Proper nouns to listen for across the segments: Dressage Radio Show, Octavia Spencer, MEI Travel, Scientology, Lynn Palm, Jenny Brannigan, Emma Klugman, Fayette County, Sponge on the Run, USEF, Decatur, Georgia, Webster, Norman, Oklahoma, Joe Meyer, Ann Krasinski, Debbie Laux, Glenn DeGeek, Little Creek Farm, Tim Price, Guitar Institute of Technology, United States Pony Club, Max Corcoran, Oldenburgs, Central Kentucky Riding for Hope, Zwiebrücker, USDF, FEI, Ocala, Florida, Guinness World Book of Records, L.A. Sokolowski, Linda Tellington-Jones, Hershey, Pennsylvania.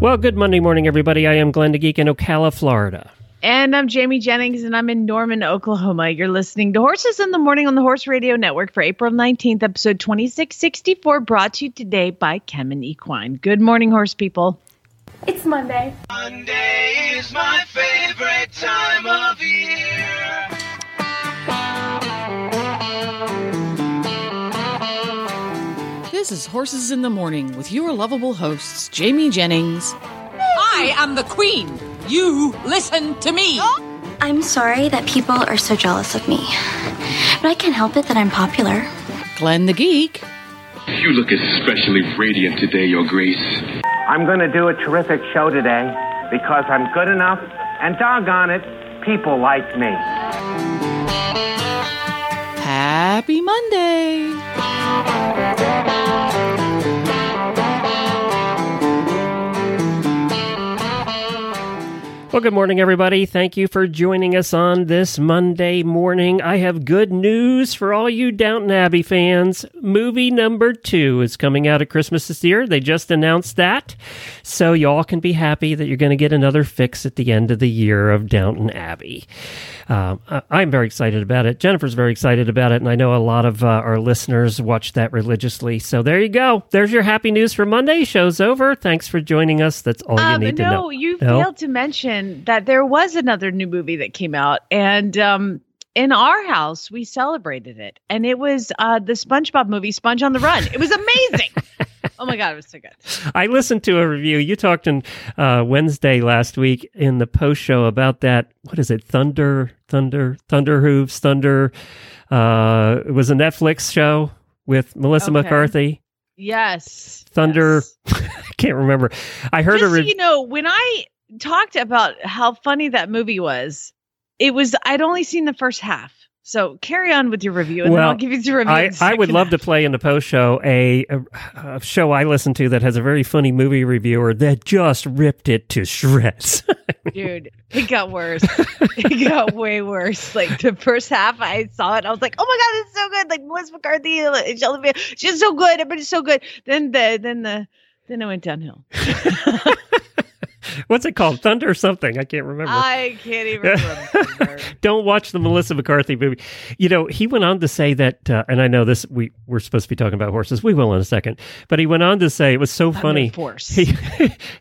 Well, good Monday morning, everybody. I am Glenn DeGeek in Ocala, Florida. And I'm Jamie Jennings, and I'm in Norman, Oklahoma. You're listening to Horses in the Morning on the Horse Radio Network for April 19th, episode 2664, brought to you today by Kemin Equine. Good morning, horse people. It's Monday. Monday is my favorite time of year. This is Horses in the Morning with your lovable hosts, Jamie Jennings. I am the queen. You listen to me. I'm sorry that people are so jealous of me, but I can't help it that I'm popular. Glenn the Geek. You look especially radiant today, Your Grace. I'm going to do a terrific show today because I'm good enough, and doggone it, people like me. Happy Monday. Well, good morning, everybody. Thank you for joining us on this Monday morning. I have good news for all you Downton Abbey fans. Movie number 2 is coming out at Christmas this year. They just announced that. So y'all can be happy that you're going to get another fix at the end of the year of Downton Abbey. I'm very excited about it. Jennifer's very excited about it. And I know a lot of our listeners watch that religiously. So there you go. There's your happy news for Monday. Show's over. Thanks for joining us. That's all you need to know. No, you failed to mention that there was another new movie that came out, and in our house we celebrated it, and it was the SpongeBob movie, Sponge on the Run. It was amazing. Oh my God, it was so good. I listened to a review. You talked on Wednesday last week in the post show about that. What is it? Thunder Hooves. It was a Netflix show with Melissa McCarthy. Yes. Thunder. I can't remember. I heard a review. So you know, when I talked about how funny that movie was, I'd only seen the first half. So carry on with your review, and then I'll give you the review. I would love to play in the post show a show I listen to that has a very funny movie reviewer that just ripped it to shreds. Dude, it got worse. It got way worse. Like the first half, I saw it, I was like, "Oh my God, it's so good!" Like Melissa McCarthy, like, she's so good. Everybody's so good. Then it went downhill. What's it called? Thunder or something? I can't remember. I can't even remember. Don't watch the Melissa McCarthy movie. You know, he went on to say that, and I know this, we're supposed to be talking about horses. We will in a second. But he went on to say, it was so funny. Thunder Force.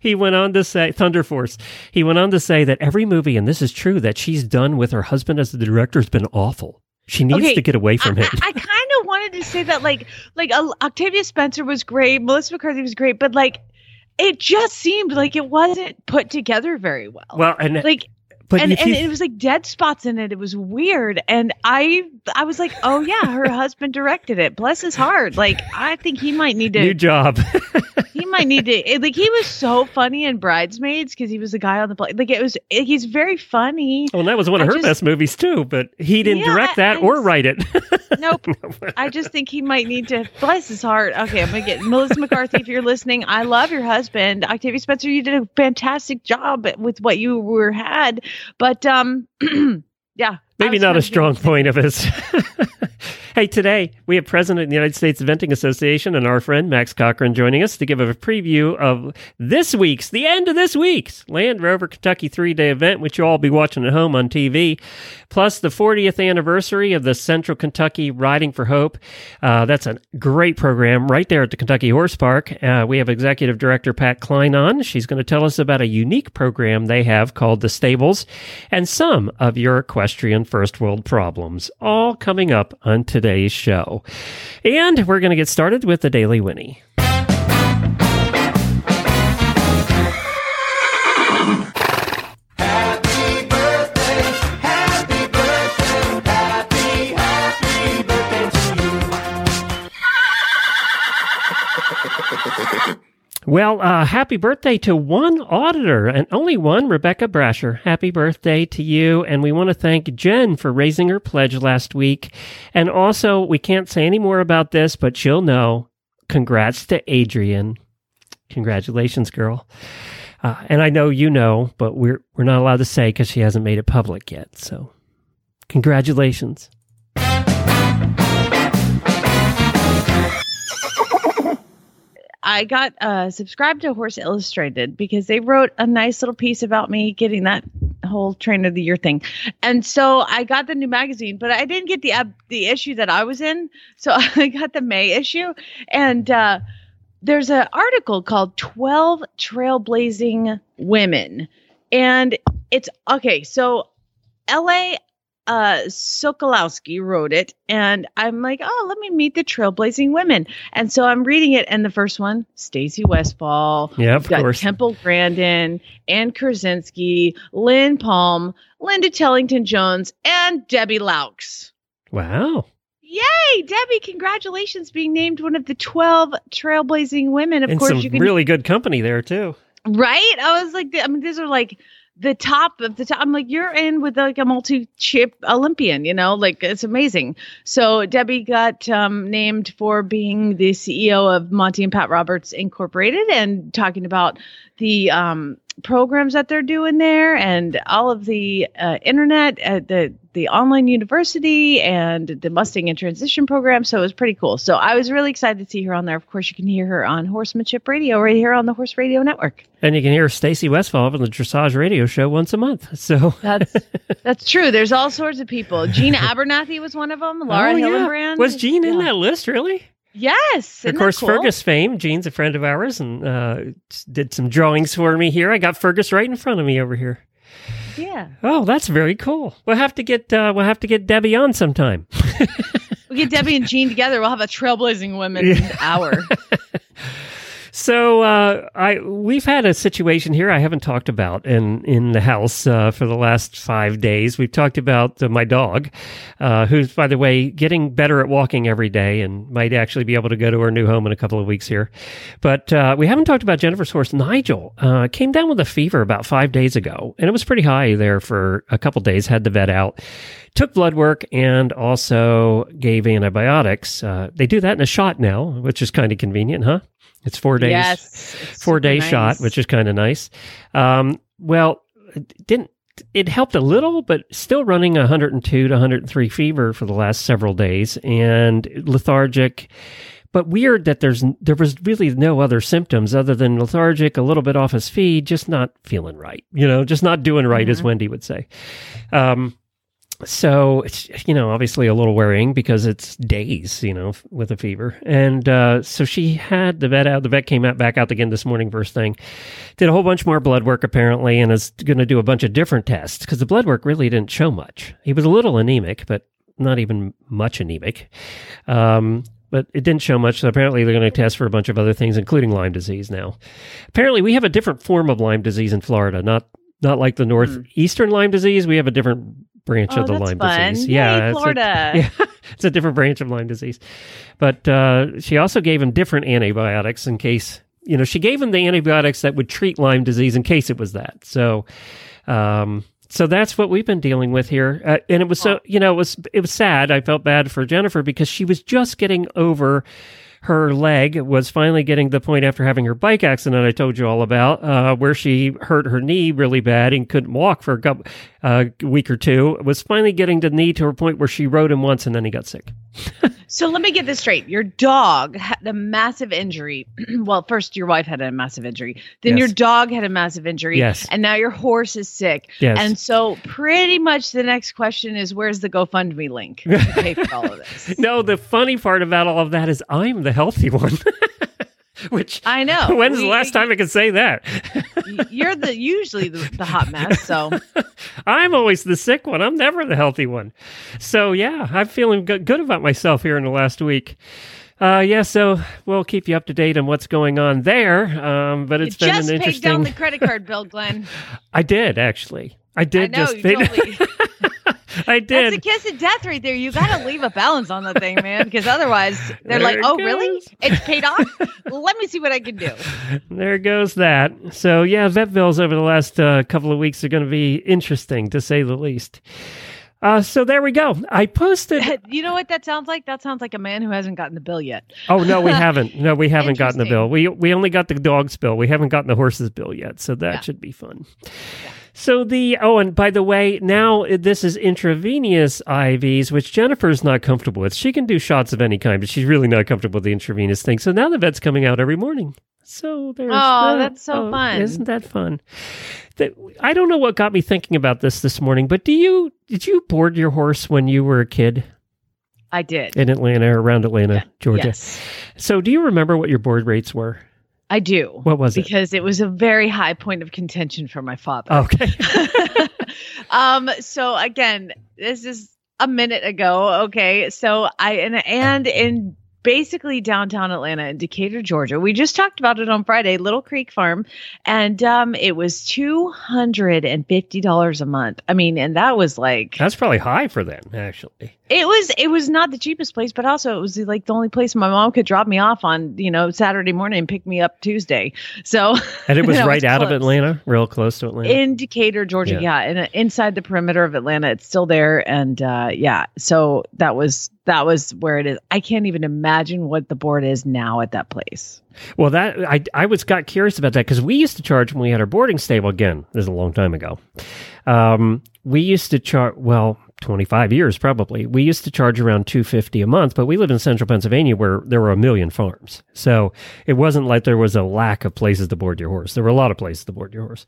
He went on to say, Thunder Force. He went on to say that every movie, and this is true, that she's done with her husband as the director has been awful. She needs to get away from him. I kind of wanted to say that, like Octavia Spencer was great. Melissa McCarthy was great. But like, it just seemed like it wasn't put together very well. Well, and like, and it was like dead spots in it. It was weird, and I was like, oh yeah, her husband directed it. Bless his heart. Like, I think he might need to new job. He might need to. Like, he was so funny in Bridesmaids because he was the guy on the plane. Like, he's very funny. Well, and that was one of her best movies too. But he didn't direct that or write it. Nope. I just think he might need to. Bless his heart. Okay, I'm gonna get Melissa McCarthy. If you're listening, I love your husband, Octavia Spencer. You did a fantastic job with what you had. But, yeah. Maybe not a strong point of his. Hey, today we have President of the United States Eventing Association and our friend Max Corcoran joining us to give a preview of the end of this week's Land Rover Kentucky 3-day event, which you'll all be watching at home on TV, plus the 40th anniversary of the Central Kentucky Riding for Hope. That's a great program right there at the Kentucky Horse Park. We have Executive Director Pat Kline on. She's going to tell us about a unique program they have called The Stables and some of your equestrian first world problems, all coming up on today's show. And we're going to get started with the Daily Winnie. Happy birthday, happy birthday, happy, happy birthday to you. Well, happy birthday to one auditor and only one, Rebecca Brasher. Happy birthday to you. And we want to thank Jen for raising her pledge last week. And also, we can't say any more about this, but she'll know. Congrats to Adrian. Congratulations, girl. And I know you know, but we're not allowed to say because she hasn't made it public yet. So congratulations. I got subscribed to Horse Illustrated because they wrote a nice little piece about me getting that whole Train of the Year thing. And so I got the new magazine, but I didn't get the issue that I was in. So I got the May issue. And there's an article called 12 Trailblazing Women. And it's, okay, so L.A., Sokolowski wrote it, and I'm like, oh, let me meet the trailblazing women. And so I'm reading it, and the first one, Stacey Westfall, yeah, of course, Temple Grandin, Ann Krasinski, Lynn Palm, Linda Tellington-Jones, and Debbie Laux. Wow. Yay, Debbie, congratulations being named one of the 12 trailblazing women. Of and course, some you can really good company there, too. Right? I was like, I mean, these are like the top of the top. I'm like, you're in with like a multi-chip Olympian, you know, like it's amazing. So Debbie got named for being the CEO of Monty and Pat Roberts Incorporated and talking about the programs that they're doing there and all of the internet, the online university and the Mustang and Transition program. So it was pretty cool. So I was really excited to see her on there. Of course, you can hear her on Horsemanship Radio right here on the Horse Radio Network. And you can hear Stacey Westfall on the Dressage Radio Show once a month. So that's true. There's all sorts of people. Gene Abernathy was one of them. Laura Hillenbrand. Was Gene in that list, really? Yes. Of course, cool? Fergus fame. Gene's a friend of ours and did some drawings for me here. I got Fergus right in front of me over here. Yeah. Oh, that's very cool. We'll have to get Debbie on sometime. We'll get Debbie and Gene together. We'll have a trailblazing women hour. So we've had a situation here I haven't talked about in the house for the last 5 days. We've talked about my dog, who's, by the way, getting better at walking every day and might actually be able to go to her new home in a couple of weeks here. But we haven't talked about Jennifer's horse, Nigel. Came down with a fever about 5 days ago, and it was pretty high there for a couple days, had the vet out. Took blood work and also gave antibiotics. They do that in a shot now, which is kind of convenient, huh? It's 4 days, yes, it's 4 day nice. Shot, which is kind of nice. Well, it helped a little, but still running 102 to 103 fever for the last several days and lethargic. But weird that there was really no other symptoms other than lethargic, a little bit off his feed, just not feeling right, you know, just not doing right, mm-hmm. as Wendy would say. So it's, you know, obviously a little worrying because it's days, you know, with a fever. And so she had the vet out. The vet came out back out again this morning, first thing. Did a whole bunch more blood work, apparently, and is going to do a bunch of different tests because the blood work really didn't show much. He was a little anemic, but not even much anemic. But it didn't show much, so apparently they're going to test for a bunch of other things, including Lyme disease now. Apparently we have a different form of Lyme disease in Florida, not like the northeastern Lyme disease. We have a different branch of the Lyme disease. Yay, yeah, Florida. It's a different branch of Lyme disease. But she also gave him different antibiotics in case, you know, she gave him the antibiotics that would treat Lyme disease in case it was that. So so that's what we've been dealing with here. And it was so, you know, it was sad. I felt bad for Jennifer because she was just getting over her leg, was finally getting to the point after having her bike accident I told you all about, where she hurt her knee really bad and couldn't walk for a week or two, was finally getting the knee to her point where she rode him once and then he got sick. So let me get this straight. Your dog had a massive injury. Well, first your wife had a massive injury. Then your dog had a massive injury. Yes. And now your horse is sick. Yes. And so pretty much the next question is, where's the GoFundMe link to pay for all of this? No, the funny part about all of that is I'm the healthy one. Which I know. When's the last time I could say that? You're usually the hot mess, so I'm always the sick one. I'm never the healthy one. So yeah, I'm feeling good about myself here in the last week. So we'll keep you up to date on what's going on there. But it's been an interesting. You just paid down the credit card bill, Glenn. I did actually. I did I know, just. You totally I did. That's a kiss of death right there. You got to leave a balance on the thing, man, because otherwise they're like, oh, really? It's paid off? Let me see what I can do. There goes that. So, yeah, vet bills over the last couple of weeks are going to be interesting, to say the least. So there we go. I posted. You know what that sounds like? That sounds like a man who hasn't gotten the bill yet. Oh, no, we haven't. No, we haven't gotten the bill. We only got the dog's bill. We haven't gotten the horse's bill yet. So that should be fun. Yeah. So and by the way, now this is intravenous IVs, which Jennifer's not comfortable with. She can do shots of any kind, but she's really not comfortable with the intravenous thing. So now the vet's coming out every morning. So there's that. That's so fun. Isn't that fun? I don't know what got me thinking about this morning, but did you board your horse when you were a kid? I did. In Atlanta, or around Atlanta, Georgia. Yes. So do you remember what your board rates were? I do. What was it? Because it was a very high point of contention for my father. Okay. So again, this is a minute ago. Okay. So in basically downtown Atlanta in Decatur, Georgia, we just talked about it on Friday, Little Creek Farm. And it was $250 a month. I mean, and that was like, that's probably high for them, actually. It was not the cheapest place, but also it was like the only place my mom could drop me off on, Saturday morning and pick me up Tuesday. So, and it was right out of Atlanta, real close to Atlanta. In Decatur, Georgia. Yeah. And inside the perimeter of Atlanta, it's still there. And so that was where it is. I can't even imagine what the board is now at that place. Well, that I got curious about that because we used to charge when we had our boarding stable. Again, this is a long time ago. We used to charge, 25 years probably. We used to charge around $250 a month, but we live in central Pennsylvania where there were a million farms. So it wasn't like there was a lack of places to board your horse. There were a lot of places to board your horse.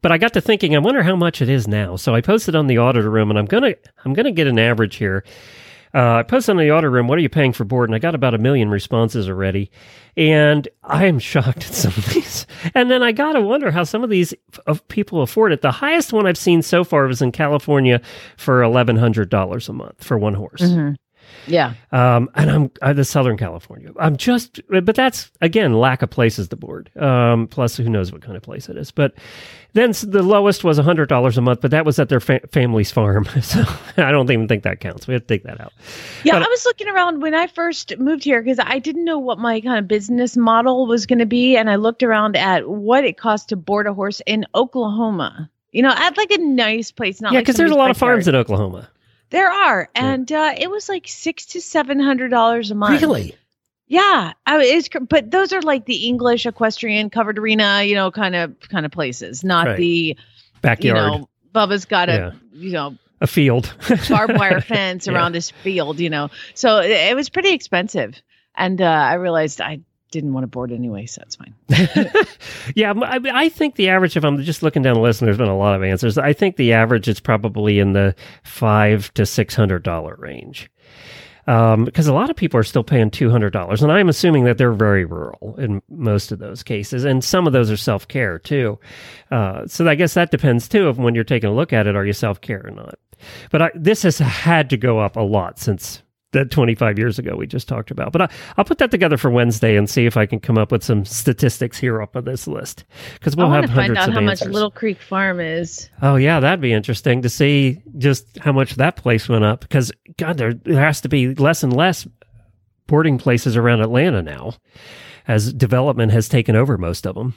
But I got to thinking, I wonder how much it is now. So I posted on the auditor room, and I'm gonna get an average here. I posted on the auditor room, what are you paying for board? And I got about 1 million responses already. And I am shocked at some of these. And then I got to wonder how some of these people afford it. The highest one I've seen so far was in California for $1,100 a month for one horse. Mm-hmm. Yeah. And I'm the Southern California. But that's, again, lack of places to board. Plus, who knows what kind of place it is. But then the lowest was $100 a month, but that was at their family's farm. So I don't even think that counts. We have to take that out. Yeah, but I was looking around when I first moved here because I didn't know what my kind of business model was going to be. And I looked around at what it cost to board a horse in Oklahoma. At like a nice place. Not because there's a lot of farms in Oklahoma. There are, and it was like $600 to $700 a month. Really? Yeah, but those are like the English equestrian covered arena, kind of places, not the backyard. Bubba's got a field, barbed wire fence around his field. So it was pretty expensive, and I realized I didn't want to board anyway, so that's fine. Yeah, I think the average, if I'm just looking down the list, and there's been a lot of answers, I think the average is probably in the $500 to $600 range. Because a lot of people are still paying $200, and I'm assuming that they're very rural in most of those cases, and some of those are self-care, too. So I guess that depends, too, of when you're taking a look at it, are you self-care or not? But this has had to go up a lot since that 25 years ago we just talked about. But I'll put that together for Wednesday and see if I can come up with some statistics here up on this list. Because we'll have hundreds of answers. I want to find out how much Little Creek Farm is. Oh, yeah, that'd be interesting to see just how much that place went up. Because, God, there has to be less and less boarding places around Atlanta now as development has taken over most of them.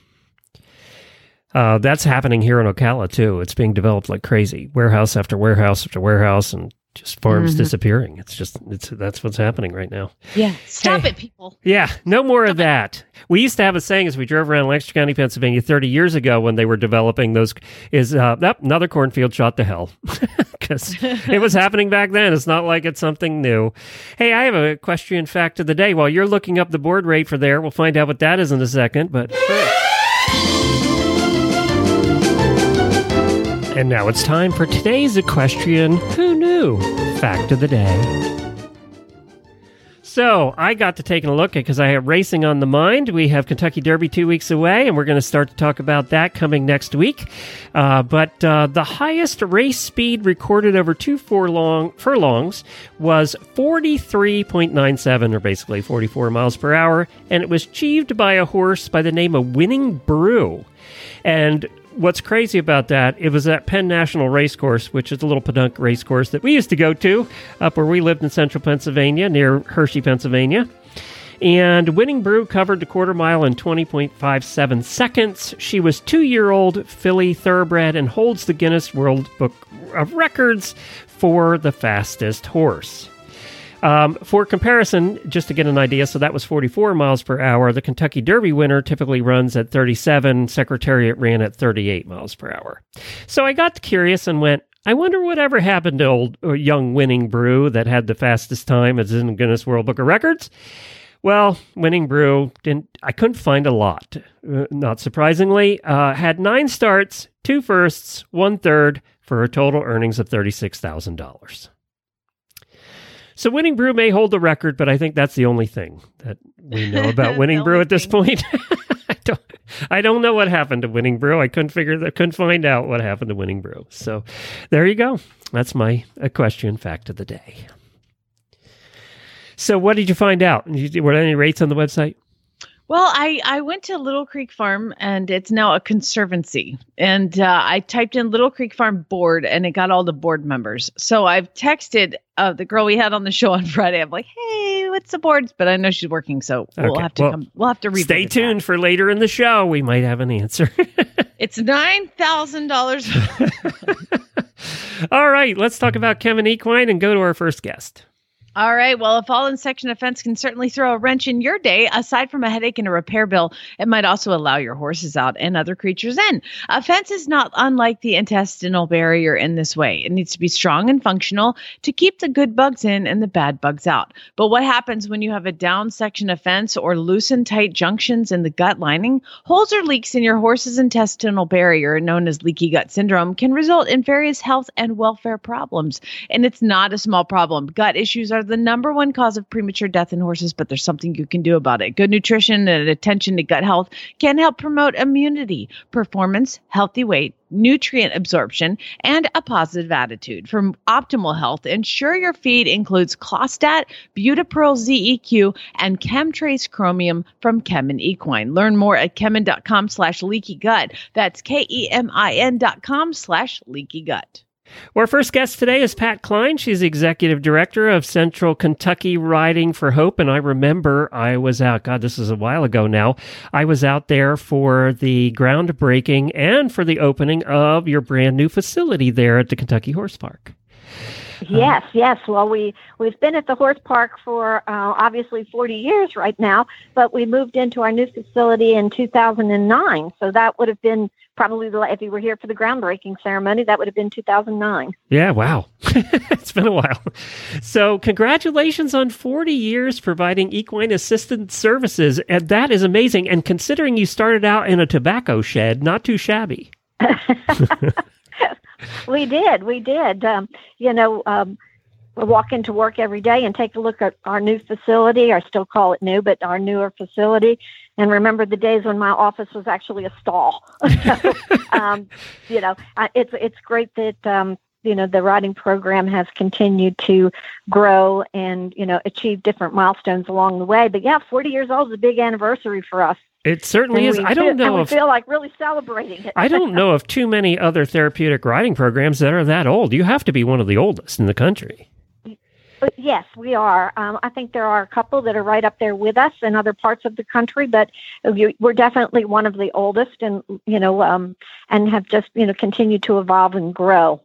That's happening here in Ocala, too. It's being developed like crazy. Warehouse after warehouse after warehouse and just farms disappearing. That's what's happening right now. Yeah. Stop it, people. Yeah. No more of that. We used to have a saying as we drove around Lancaster County, Pennsylvania 30 years ago when they were developing those is another cornfield shot to hell because it was happening back then. It's not like it's something new. Hey, I have a equestrian fact of the day. While you're looking up the board rate for there, we'll find out what that is in a second. But and now it's time for today's equestrian Who Knew? Fact of the Day. So I got to taking a look at, because I have racing on the mind. We have Kentucky Derby 2 weeks away, and we're going to start to talk about that coming next week. But the highest race speed recorded over two furlongs was 43.97, or basically 44 miles per hour, and it was achieved by a horse by the name of Winning Brew. And what's crazy about that, it was at Penn National Racecourse, which is a little pedunk racecourse that we used to go to up where we lived in central Pennsylvania, near Hershey, Pennsylvania. And Winning Brew covered the quarter mile in 20.57 seconds. She was two-year-old filly thoroughbred and holds the Guinness World Book of Records for the fastest horse. For comparison, just to get an idea, so that was 44 miles per hour. The Kentucky Derby winner typically runs at 37. Secretariat ran at 38 miles per hour. So I got curious and went, I wonder whatever happened to old or young Winning Brew that had the fastest time as in Guinness World Book of Records. Well, Winning Brew, I couldn't find a lot, not surprisingly. Had 9 starts, 2 firsts, 1 third, for a total earnings of $36,000. So Winning Brew may hold the record, but I think that's the only thing that we know about Winning Brew at this point. I don't know what happened to Winning Brew. I couldn't find out what happened to Winning Brew. So there you go. That's my equestrian fact of the day. So what did you find out? Were there any rates on the website? Well, I went to Little Creek Farm, and it's now a conservancy. And I typed in Little Creek Farm board, and it got all the board members. So I've texted the girl we had on the show on Friday. I'm like, hey, what's the boards? But I know she's working, so we'll have to come. We'll have to read. Stay tuned for later in the show. We might have an answer. It's $9,000. All right, let's talk about Kemin Equine and go to our first guest. All right. Well, a fall in section offense can certainly throw a wrench in your day. Aside from a headache and a repair bill, it might also allow your horses out and other creatures in. A fence is not unlike the intestinal barrier in this way. It needs to be strong and functional to keep the good bugs in and the bad bugs out. But what happens when you have a down section offense or loose and tight junctions in the gut lining? Holes or leaks in your horse's intestinal barrier, known as leaky gut syndrome, can result in various health and welfare problems. And it's not a small problem. Gut issues are the number one cause of premature death in horses, but there's something you can do about it. Good nutrition and attention to gut health can help promote immunity, performance, healthy weight, nutrient absorption, and a positive attitude. For optimal health, ensure your feed includes Clostat, Butapril ZEQ, and Chemtrace Chromium from Kemin Equine. Learn more at kemin.com/leaky gut. That's KEMIN.com/leaky gut. Our first guest today is Pat Kline. She's the Executive Director of Central Kentucky Riding for Hope. And I remember I was out, God, this is a while ago now, I was out there for the groundbreaking and for the opening of your brand new facility there at the Kentucky Horse Park. Yes. Well, we've been at the horse park for obviously 40 years right now, but we moved into our new facility in 2009. So that would have been probably, if you were here for the groundbreaking ceremony, that would have been 2009. Yeah, wow. It's been a while. So congratulations on 40 years providing equine assisted services. And that is amazing. And considering you started out in a tobacco shed, not too shabby. We did. We walk into work every day and take a look at our new facility. I still call it new, but our newer facility. And remember the days when my office was actually a stall. So, it's great that, the riding program has continued to grow and, achieve different milestones along the way. But yeah, 40 years old is a big anniversary for us. It certainly is. We feel like really celebrating it. I don't know of too many other therapeutic riding programs that are that old. You have to be one of the oldest in the country. Yes, we are. I think there are a couple that are right up there with us in other parts of the country, but we're definitely one of the oldest, and and have just continued to evolve and grow.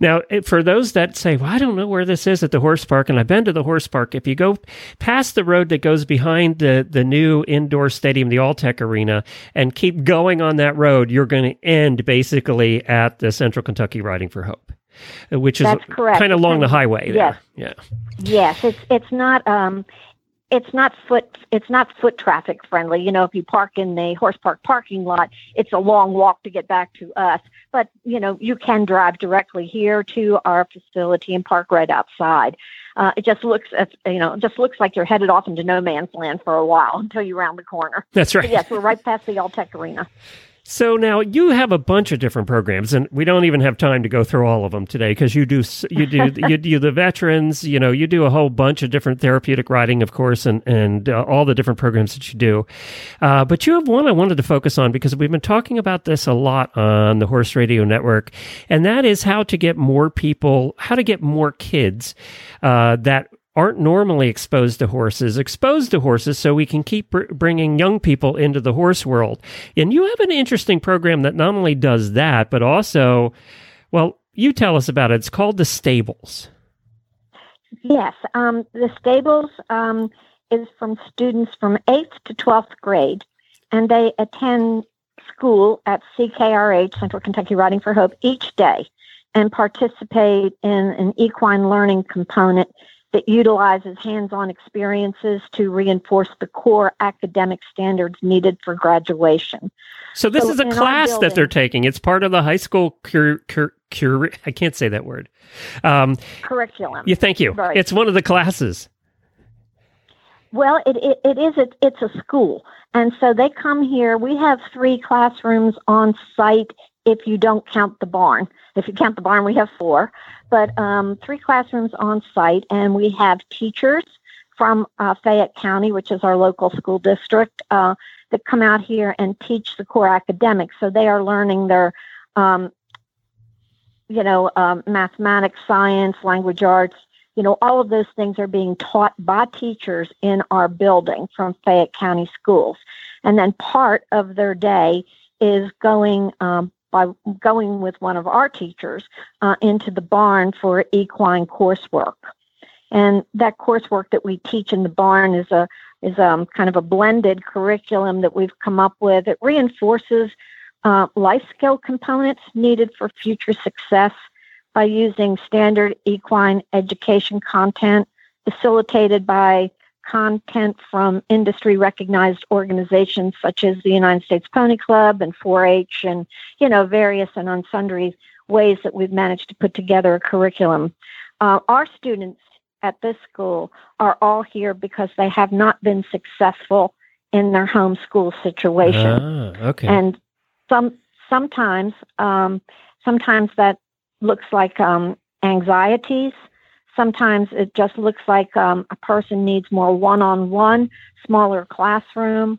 Now, for those that say, well, I don't know where this is at the horse park, and I've been to the horse park, if you go past the road that goes behind the new indoor stadium, the Alltech Arena, and keep going on that road, you're going to end basically at the Central Kentucky Riding for Hope, which is kind of along the highway there. Yes. Yeah. Yes, it's not foot traffic friendly. If you park in the horse park parking lot, it's a long walk to get back to us. But, you can drive directly here to our facility and park right outside. It just looks, like you're headed off into no man's land for a while until you round the corner. That's right. So yes, we're right past the Alltech Arena. So now you have a bunch of different programs, and we don't even have time to go through all of them today because you do the veterans, you know, you do a whole bunch of different therapeutic riding, of course, and all the different programs that you do. But you have one I wanted to focus on because we've been talking about this a lot on the Horse Radio Network, and that is how to get more kids that aren't normally exposed to horses so we can keep bringing young people into the horse world. And you have an interesting program that not only does that, but also, well, you tell us about it. It's called The Stables. Yes. The Stables is from students from 8th to 12th grade, and they attend school at CKRH, Central Kentucky Riding for Hope, each day and participate in an equine learning component that utilizes hands-on experiences to reinforce the core academic standards needed for graduation. So this is a class that they're taking. It's part of the high school I can't say that word. Curriculum. Yeah, thank you. Right. It's one of the classes. Well, it's a school. And so they come here. We have 3 classrooms on site if you don't count the barn. If you count the barn, we have 4. But 3 classrooms on site, and we have teachers from Fayette County, which is our local school district, that come out here and teach the core academics. So they are learning their, mathematics, science, language arts. You know, all of those things are being taught by teachers in our building from Fayette County schools. And then part of their day is going with one of our teachers into the barn for equine coursework. And that coursework that we teach in the barn is kind of a blended curriculum that we've come up with. It reinforces life skill components needed for future success by using standard equine education content facilitated by content from industry-recognized organizations such as the United States Pony Club and 4-H and, you know, various and on sundry ways that we've managed to put together a curriculum. Our students at this school are all here because they have not been successful in their home school situation. Ah, okay. And sometimes that looks like anxieties. Sometimes it just looks like a person needs more one-on-one, smaller classroom.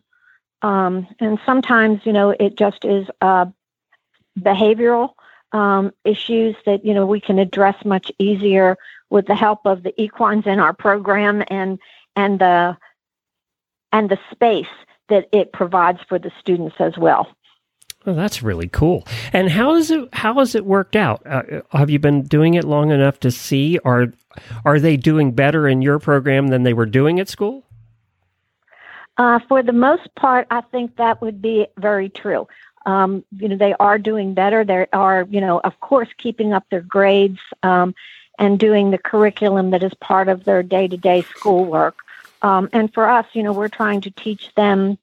And sometimes, you know, it just is behavioral issues that, you know, we can address much easier with the help of the equines in our program and the space that it provides for the students as well. Well, that's really cool. And how has it worked out? Have you been doing it long enough to see? Are they doing better in your program than they were doing at school? For the most part, I think that would be very true. You know, they are doing better. They are, you know, of course, keeping up their grades and doing the curriculum that is part of their day-to-day schoolwork. And for us, you know, we're trying to teach them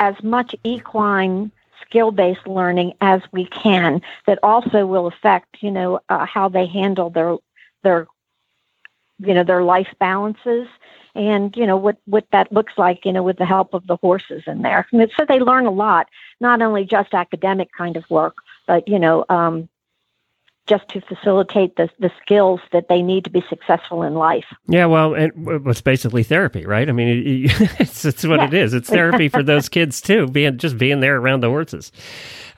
as much equine skill-based learning as we can that also will affect, you know, how they handle their life balances and, you know, what that looks like, you know, with the help of the horses in there. And so they learn a lot, not only just academic kind of work, but, you know, just to facilitate the skills that they need to be successful in life. Yeah, well, it's basically therapy, right? I mean, it's what it is. It's therapy for those kids, too, being there around the horses.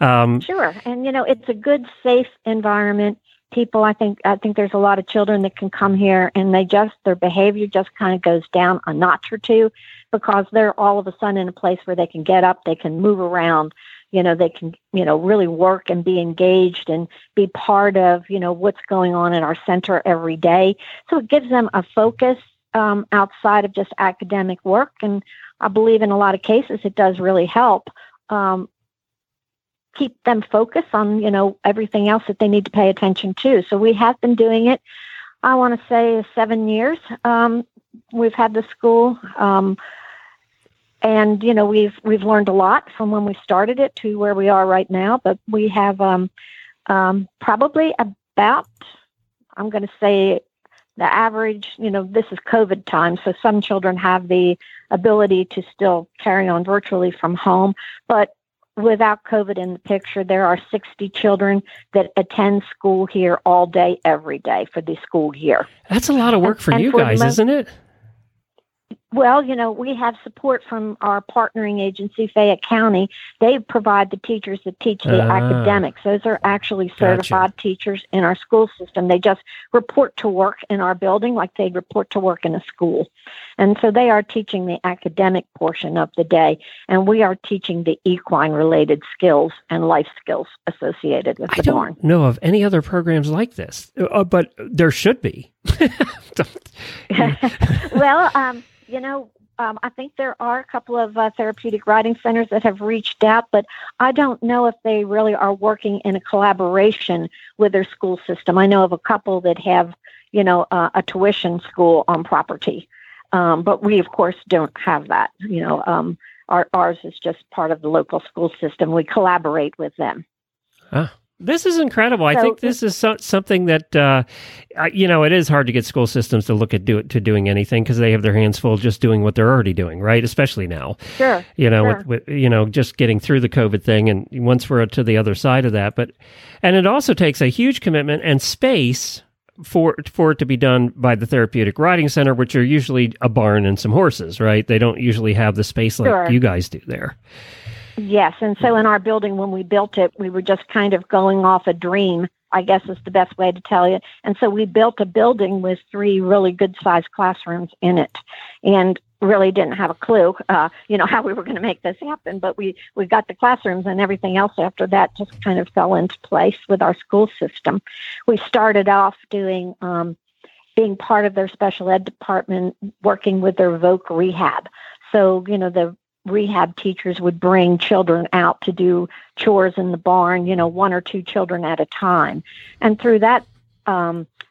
Sure. And, you know, it's a good, safe environment. People, I think there's a lot of children that can come here and their behavior just kind of goes down a notch or two because they're all of a sudden in a place where they can get up, they can move around, you know, they can, you know, really work and be engaged and be part of, you know, what's going on in our center every day. So it gives them a focus outside of just academic work. And I believe in a lot of cases, it does really help keep them focused on, you know, everything else that they need to pay attention to. So we have been doing it, I want to say 7 years. We've had the school, and, you know, we've learned a lot from when we started it to where we are right now, but we have probably about, I'm going to say the average, you know, this is COVID time, so some children have the ability to still carry on virtually from home, but without COVID in the picture, there are 60 children that attend school here all day, every day for the school year. That's a lot of work for you guys, isn't it? Well, you know, we have support from our partnering agency, Fayette County. They provide the teachers that teach the academics. Those are actually certified teachers in our school system. They just report to work in our building like they report to work in a school. And so they are teaching the academic portion of the day, and we are teaching the equine-related skills and life skills associated with the barn. I don't know of any other programs like this, but there should be. Well, you know, I think there are a couple of therapeutic riding centers that have reached out, but I don't know if they really are working in a collaboration with their school system. I know of a couple that have, you know, a tuition school on property, but we, of course, don't have that. You know, ours is just part of the local school system. We collaborate with them. Huh. This is incredible. I think this is something that, you know, it is hard to get school systems to look at to doing anything because they have their hands full just doing what they're already doing, right? Especially now. Sure. You know, with just getting through the COVID thing, and once we're to the other side of that. But, and it also takes a huge commitment and space for it to be done by the Therapeutic Riding Center, which are usually a barn and some horses, right? They don't usually have the space like you guys do there. Yes, and so in our building, when we built it, we were just kind of going off a dream, I guess is the best way to tell you. And so we built a building with 3 really good-sized classrooms in it, and really didn't have a clue, how we were going to make this happen. But we got the classrooms, and everything else after that just kind of fell into place with our school system. We started off doing being part of their special ed department, working with their voc rehab. So, you know, the rehab teachers would bring children out to do chores in the barn, you know, 1 or 2 children at a time. And through that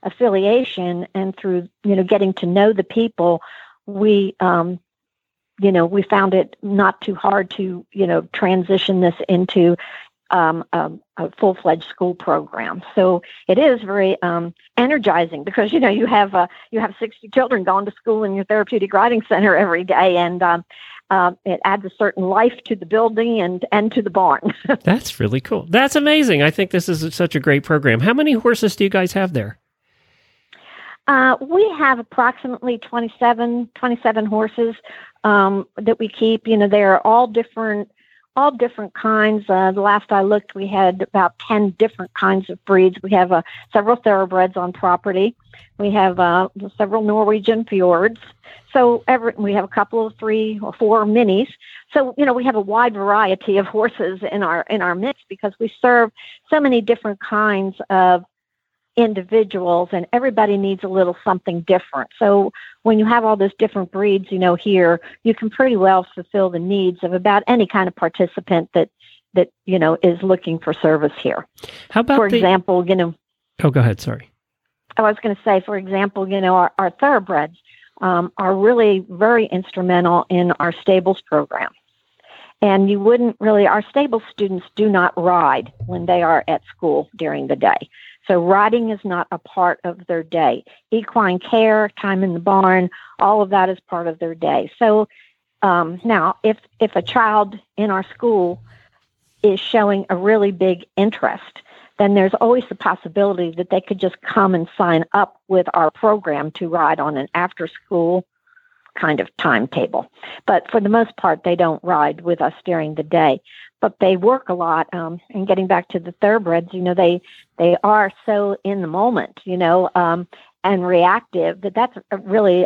affiliation and through, you know, getting to know the people, we found it not too hard to, you know, transition this into a full-fledged school program. So it is very energizing because, you know, you have 60 children going to school in your therapeutic riding center every day, and it adds a certain life to the building and to the barn. That's really cool. That's amazing. I think this is such a great program. How many horses do you guys have there? We have approximately 27 horses that we keep. You know, they are all different kinds. The last I looked, we had about 10 different kinds of breeds. We have several thoroughbreds on property. We have several Norwegian fjords. So we have a couple of 3 or 4 minis. So, you know, we have a wide variety of horses in our midst because we serve so many different kinds of individuals, and everybody needs a little something different. So when you have all those different breeds, you know, here, you can pretty well fulfill the needs of about any kind of participant that you know, is looking for service here. How about, for example, you know... Oh, go ahead, sorry. I was going to say, for example, you know, our thoroughbreds are really very instrumental in our stables program. And you wouldn't really... Our stable students do not ride when they are at school during the day. So riding is not a part of their day. Equine care, time in the barn, all of that is part of their day. So now, if a child in our school is showing a really big interest, then there's always the possibility that they could just come and sign up with our program to ride on an after-school kind of timetable. But for the most part, they don't ride with us during the day. But they work a lot, and getting back to the thoroughbreds, you know, they are so in the moment, you know, and reactive that's really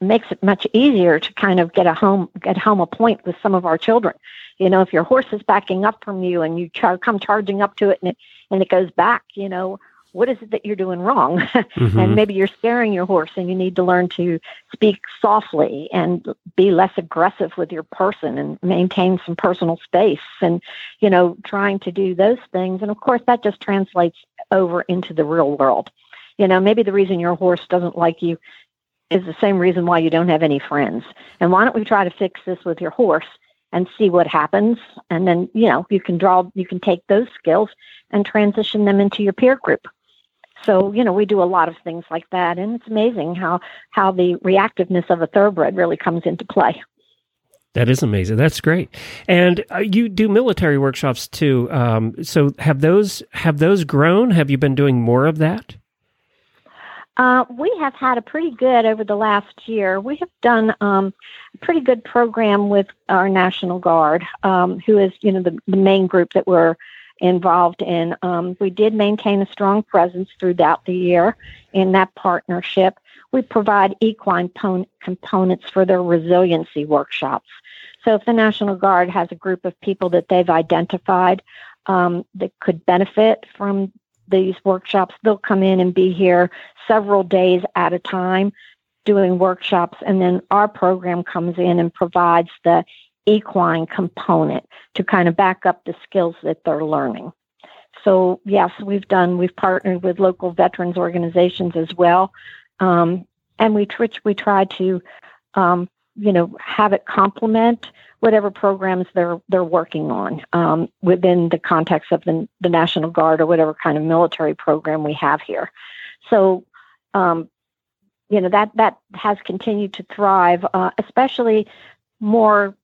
makes it much easier to kind of get home a point with some of our children. You know, if your horse is backing up from you and you come charging up to it and it goes back, you know, what is it that you're doing wrong? Mm-hmm. And maybe you're scaring your horse and you need to learn to speak softly and be less aggressive with your person and maintain some personal space and, you know, trying to do those things. And of course, that just translates over into the real world. You know, maybe the reason your horse doesn't like you is the same reason why you don't have any friends. And why don't we try to fix this with your horse and see what happens? And then, you know, you can take those skills and transition them into your peer group. So, you know, we do a lot of things like that, and it's amazing how the reactiveness of a thoroughbred really comes into play. That is amazing. That's great. And you do military workshops too. So have those grown? Have you been doing more of that? We have had a pretty good over the last year. We have done a pretty good program with our National Guard, who is, the main group that we're involved in. We did maintain a strong presence throughout the year in that partnership. We provide equine components for their resiliency workshops. So if the National Guard has a group of people that they've identified that could benefit from these workshops, they'll come in and be here several days at a time doing workshops, and then our program comes in and provides the equine component to kind of back up the skills that they're learning. So yes, we've partnered with local veterans organizations as well, and we try to have it complement whatever programs they're working on within the context of the National Guard or whatever kind of military program we have here. So, that has continued to thrive, especially more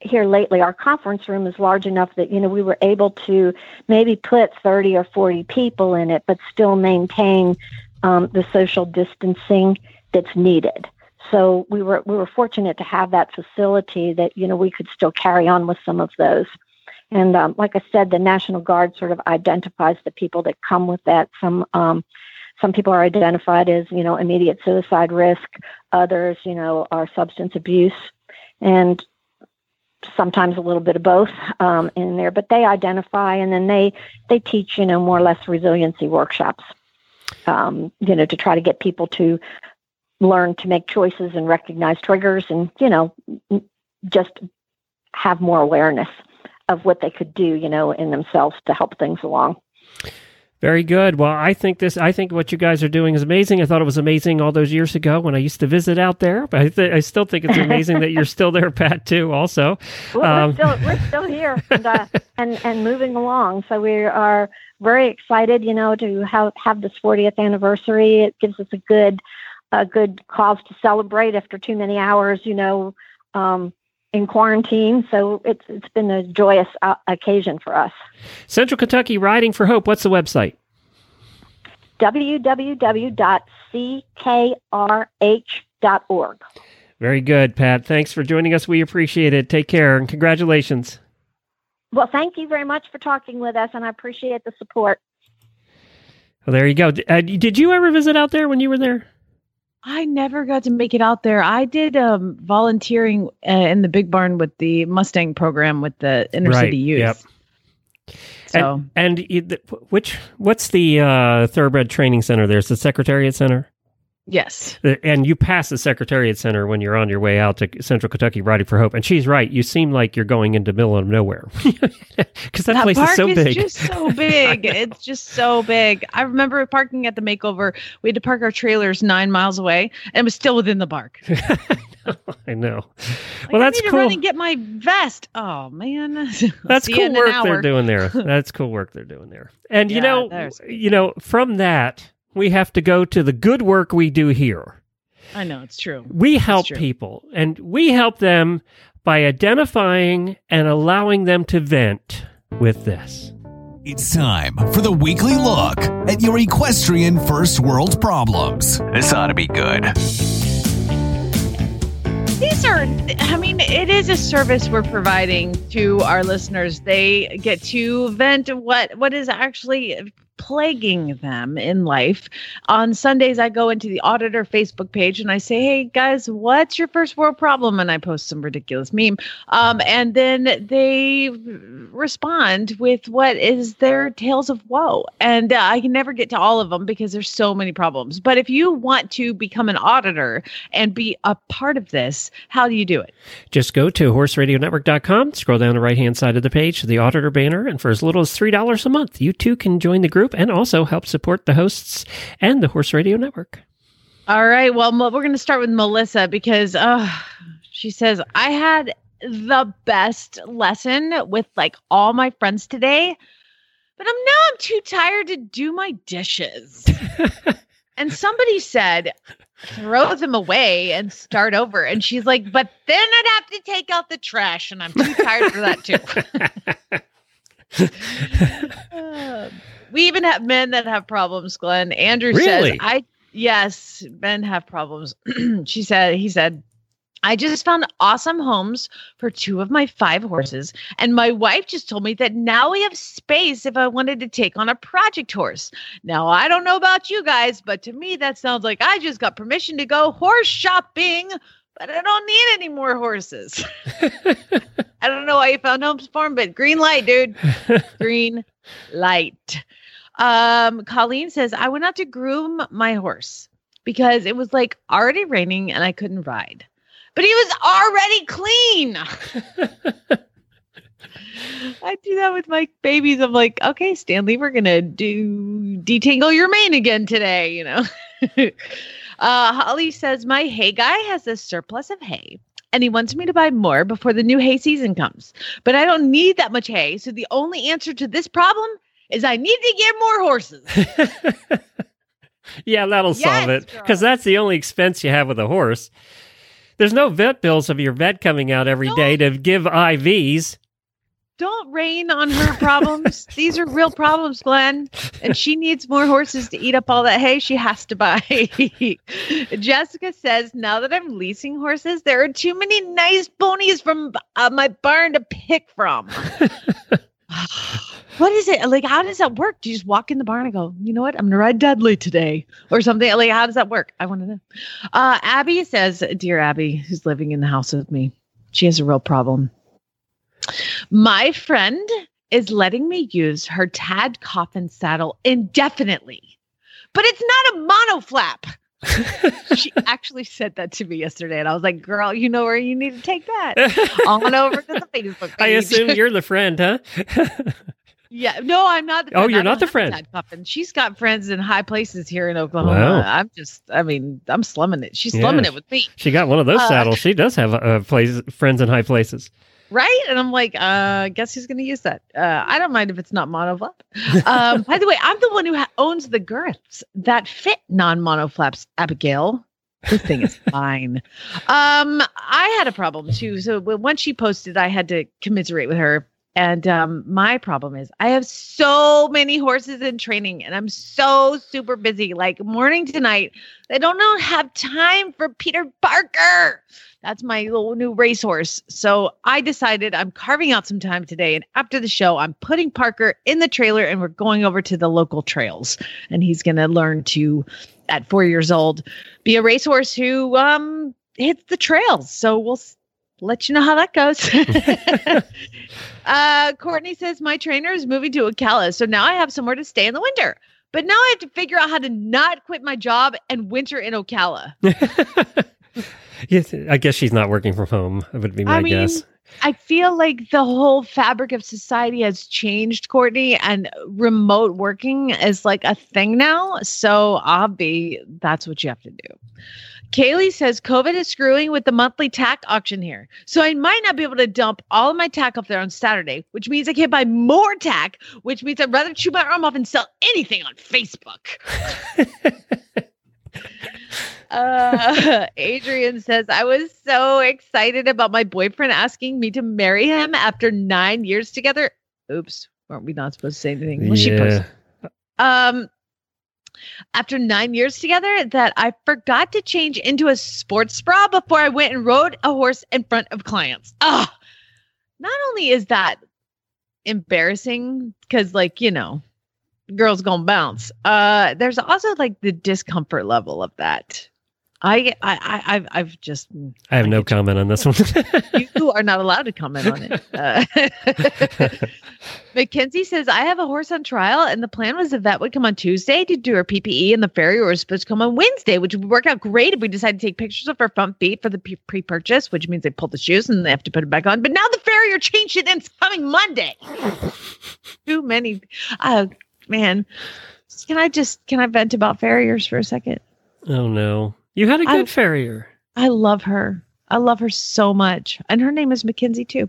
here lately. Our conference room is large enough that, we were able to maybe put 30 or 40 people in it, but still maintain the social distancing that's needed. So we were fortunate to have that facility that, we could still carry on with some of those. And like I said, the National Guard sort of identifies the people that come with that. Some people are identified as, immediate suicide risk. Others, are substance abuse and sometimes a little bit of both in there. But they identify, and then they teach, more or less resiliency workshops, to try to get people to learn to make choices and recognize triggers and, just have more awareness of what they could do, in themselves to help things along. Very good. Well, I think what you guys are doing is amazing. I thought it was amazing all those years ago when I used to visit out there, but I still think it's amazing that you're still there, Pat, too, also. Well, we're still here and moving along. So we are very excited, to have this 40th anniversary. It gives us a good cause to celebrate after too many hours, in quarantine. So it's been a joyous occasion for us. Central Kentucky Riding for Hope. What's the website? www.ckrh.org. Very good, Pat. Thanks for joining us. We appreciate it. Take care and congratulations. Well, thank you very much for talking with us, and I appreciate the support. Well, there you go. Did you ever visit out there when you were there? I never got to make it out there. I did volunteering in the Big Barn with the Mustang program with the inner city youth. Yep. So, and what's the Thoroughbred Training Center there? It's the Secretariat Center? Yes. And you pass the Secretariat Center when you're on your way out to Central Kentucky Riding for Hope. And she's right. You seem like you're going into the middle of nowhere. Because that place is so big. It's just so big. It's just so big. I remember parking at the makeover. We had to park our trailers 9 miles away, and it was still within the park. I know. Well, that's cool. I need to run and get my vest. Oh, man. That's cool work they're doing there. That's cool work they're doing there. And, from that, we have to go to the good work we do here. I know, it's true. We help people, and we help them by identifying and allowing them to vent with this. It's time for the weekly look at your equestrian first world problems. This ought to be good. It is a service we're providing to our listeners. They get to vent what is actually plaguing them in life. On Sundays, I go into the Auditor Facebook page and I say, hey guys, what's your first world problem? And I post some ridiculous meme. And then they respond with what is their tales of woe. And I can never get to all of them because there's so many problems. But if you want to become an auditor and be a part of this, how do you do it? Just go to horseradionetwork.com, scroll down the right-hand side of the page, the Auditor banner, and for as little as $3 a month, you too can join the group and also help support the hosts and the Horse Radio Network. All right. Well, we're going to start with Melissa because she says, I had the best lesson with all my friends today, but I'm too tired to do my dishes. And somebody said, throw them away and start over. And she's like, but then I'd have to take out the trash. And I'm too tired for that too. We even have men that have problems, Glenn. Andrew says, yes, men have problems. He said, I just found awesome homes for 2 of my 5 horses. And my wife just told me that now we have space if I wanted to take on a project horse. Now, I don't know about you guys, but to me, that sounds like I just got permission to go horse shopping, but I don't need any more horses. I don't know why you found homes for them, but green light, dude. Green light. Colleen says, I went out to groom my horse because it was like already raining and I couldn't ride. But he was already clean. I do that with my babies. I'm like, okay, Stanley, we're going to detangle your mane again today. You know, Holly says, my hay guy has a surplus of hay and he wants me to buy more before the new hay season comes, but I don't need that much hay. So the only answer to this problem is I need to get more horses. Yeah, that'll solve it. Because that's the only expense you have with a horse. There's no vet bills of your vet coming out every day to give IVs. Don't rain on her problems. These are real problems, Glenn. And she needs more horses to eat up all that hay she has to buy. Jessica says, now that I'm leasing horses, there are too many nice ponies from my barn to pick from. What is it? Like, how does that work? Do you just walk in the barn and go, you know what? I'm going to ride Dudley today or something. Like, how does that work? I want to know. Abby says, dear Abby, who's living in the house with me. She has a real problem. My friend is letting me use her Tad Coffin saddle indefinitely, but it's not a monoflap. She actually said that to me yesterday, and I was like, girl, you know where you need to take that. On over to the Facebook page. I assume you're the friend, huh? Yeah. No, I'm not the friend. Oh, you're not the friend. She's got friends in high places here in Oklahoma. Wow. I'm slumming it. She's slumming it with me. She got one of those saddles. She does have friends in high places. Right? And I'm like, guess who's going to use that? I don't mind if it's not monoflap. By the way, I'm the one who owns the girths that fit non-monoflaps, Abigail. This thing is fine. I had a problem too. So once she posted, I had to commiserate with her. And my problem is I have so many horses in training and I'm so super busy, like morning to night. I don't have time for Peter Parker. That's my little new racehorse. So I decided I'm carving out some time today. And after the show, I'm putting Parker in the trailer and we're going over to the local trails. And he's going to learn to, at 4 years old, be a racehorse who hits the trails. So we'll let you know how that goes. Courtney says, my trainer is moving to Ocala, so now I have somewhere to stay in the winter. But now I have to figure out how to not quit my job and winter in Ocala. Yes, I guess she's not working from home, would be my guess. I feel like the whole fabric of society has changed, Courtney, and remote working is like a thing now. So that's what you have to do. Kaylee says, COVID is screwing with the monthly tack auction here. So I might not be able to dump all of my tack up there on Saturday, which means I can't buy more tack, which means I'd rather chew my arm off and sell anything on Facebook. Adrian says, I was so excited about my boyfriend asking me to marry him after 9 years together. Oops. Weren't we not supposed to say anything? Well, she posted. After 9 years together, that I forgot to change into a sports bra before I went and rode a horse in front of clients. Ah, not only is that embarrassing because, like, you know, girls gonna bounce. There's also like the discomfort level of that. I have no comment on this one. You are not allowed to comment on it. Mackenzie says, I have a horse on trial and the plan was the vet would come on Tuesday to do her PPE and the farrier was supposed to come on Wednesday, which would work out great if we decided to take pictures of her front feet for the pre-purchase, which means they pulled the shoes and they have to put it back on. But now the farrier changed it and it's coming Monday. Too many. Man, can I vent about farriers for a second? Oh no. You had a good farrier. I love her. I love her so much. And her name is Mackenzie too.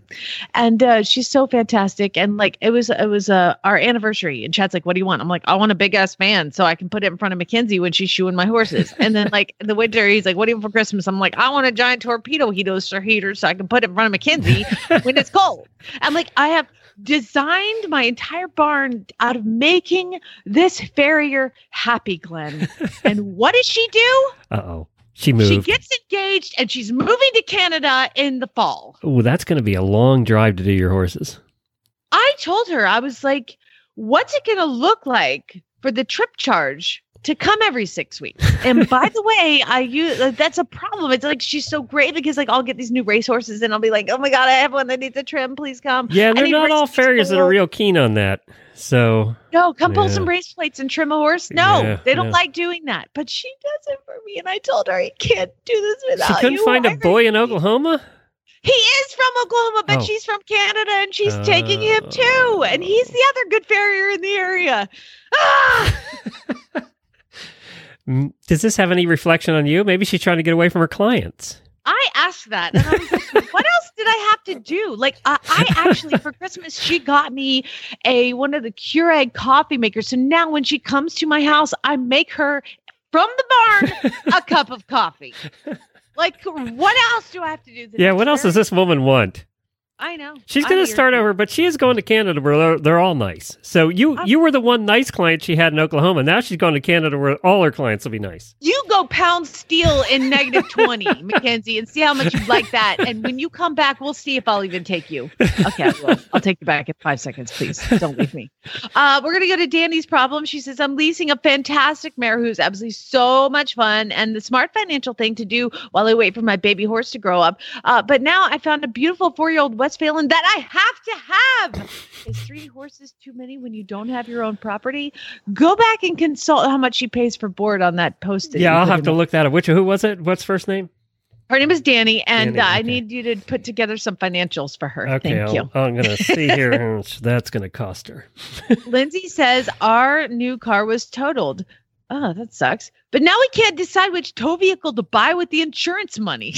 And she's so fantastic. And like, it was our anniversary and Chad's like, what do you want? I'm like, I want a big ass van so I can put it in front of Mackenzie when she's shoeing my horses. And then like in the winter, he's like, what do you want for Christmas? I'm like, I want a giant torpedo heater so I can put it in front of Mackenzie when it's cold. I'm like, I have designed my entire barn out of making this farrier happy, Glenn. And what does she do? Uh-oh. She moved. She gets engaged, and she's moving to Canada in the fall. Oh, that's going to be a long drive to do your horses. I told her, I was like, what's it going to look like for the trip charge to come every 6 weeks? And by the way, that's a problem. It's like, she's so great because like I'll get these new racehorses, and I'll be like, oh my God, I have one that needs a trim. Please come. Yeah, they're not all farriers that are real keen on that. So no, come pull some race plates and trim a horse. No, they don't like doing that. But she does it for me, and I told her I can't do this without you. She couldn't find a boy in Oklahoma? He is from Oklahoma, but she's from Canada, and she's taking him too. And he's the other good farrier in the area. Ah! Does this have any reflection on you? Maybe she's trying to get away from her clients. I asked that, and I was like, what else did I have to do? Like, I actually, for Christmas, she got me one of the Keurig coffee makers. So now when she comes to my house, I make her, from the barn, a cup of coffee. Like, what else do I have to do? Yeah, what else does this woman want? I know. She's going to start over, but she is going to Canada where they're all nice. So you were the one nice client she had in Oklahoma. Now she's going to Canada where all her clients will be nice. You go pound steel in negative 20, Mackenzie, and see how much you like that. And when you come back, we'll see if I'll even take you. Okay, I will. I'll take you back in 5 seconds, please. Don't leave me. We're going to go to Danny's problem. She says, I'm leasing a fantastic mare who's absolutely so much fun and the smart financial thing to do while I wait for my baby horse to grow up. But now I found a beautiful 4-year-old Westphalen that I have to have. Is 3 horses too many when you don't have your own property? Go back and consult how much she pays for board on that postage. Yeah, I'll have to look that up. Who was it? What's first name? Her name is Danny, and okay. I need you to put together some financials for her. Okay, Thank you. I'm going to see here how much that's going to cost her. Lindsay says, our new car was totaled. Oh, that sucks. But now we can't decide which tow vehicle to buy with the insurance money.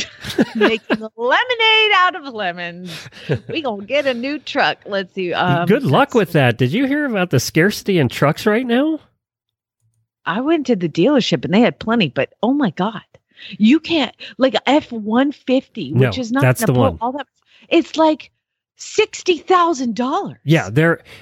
Making lemonade out of lemons. We're going to get a new truck. Let's see. Good luck with that. Did you hear about the scarcity in trucks right now? I went to the dealership and they had plenty, but oh my God. You can't, like F-150, which is not that's the one. All that. It's like $60,000. Yeah,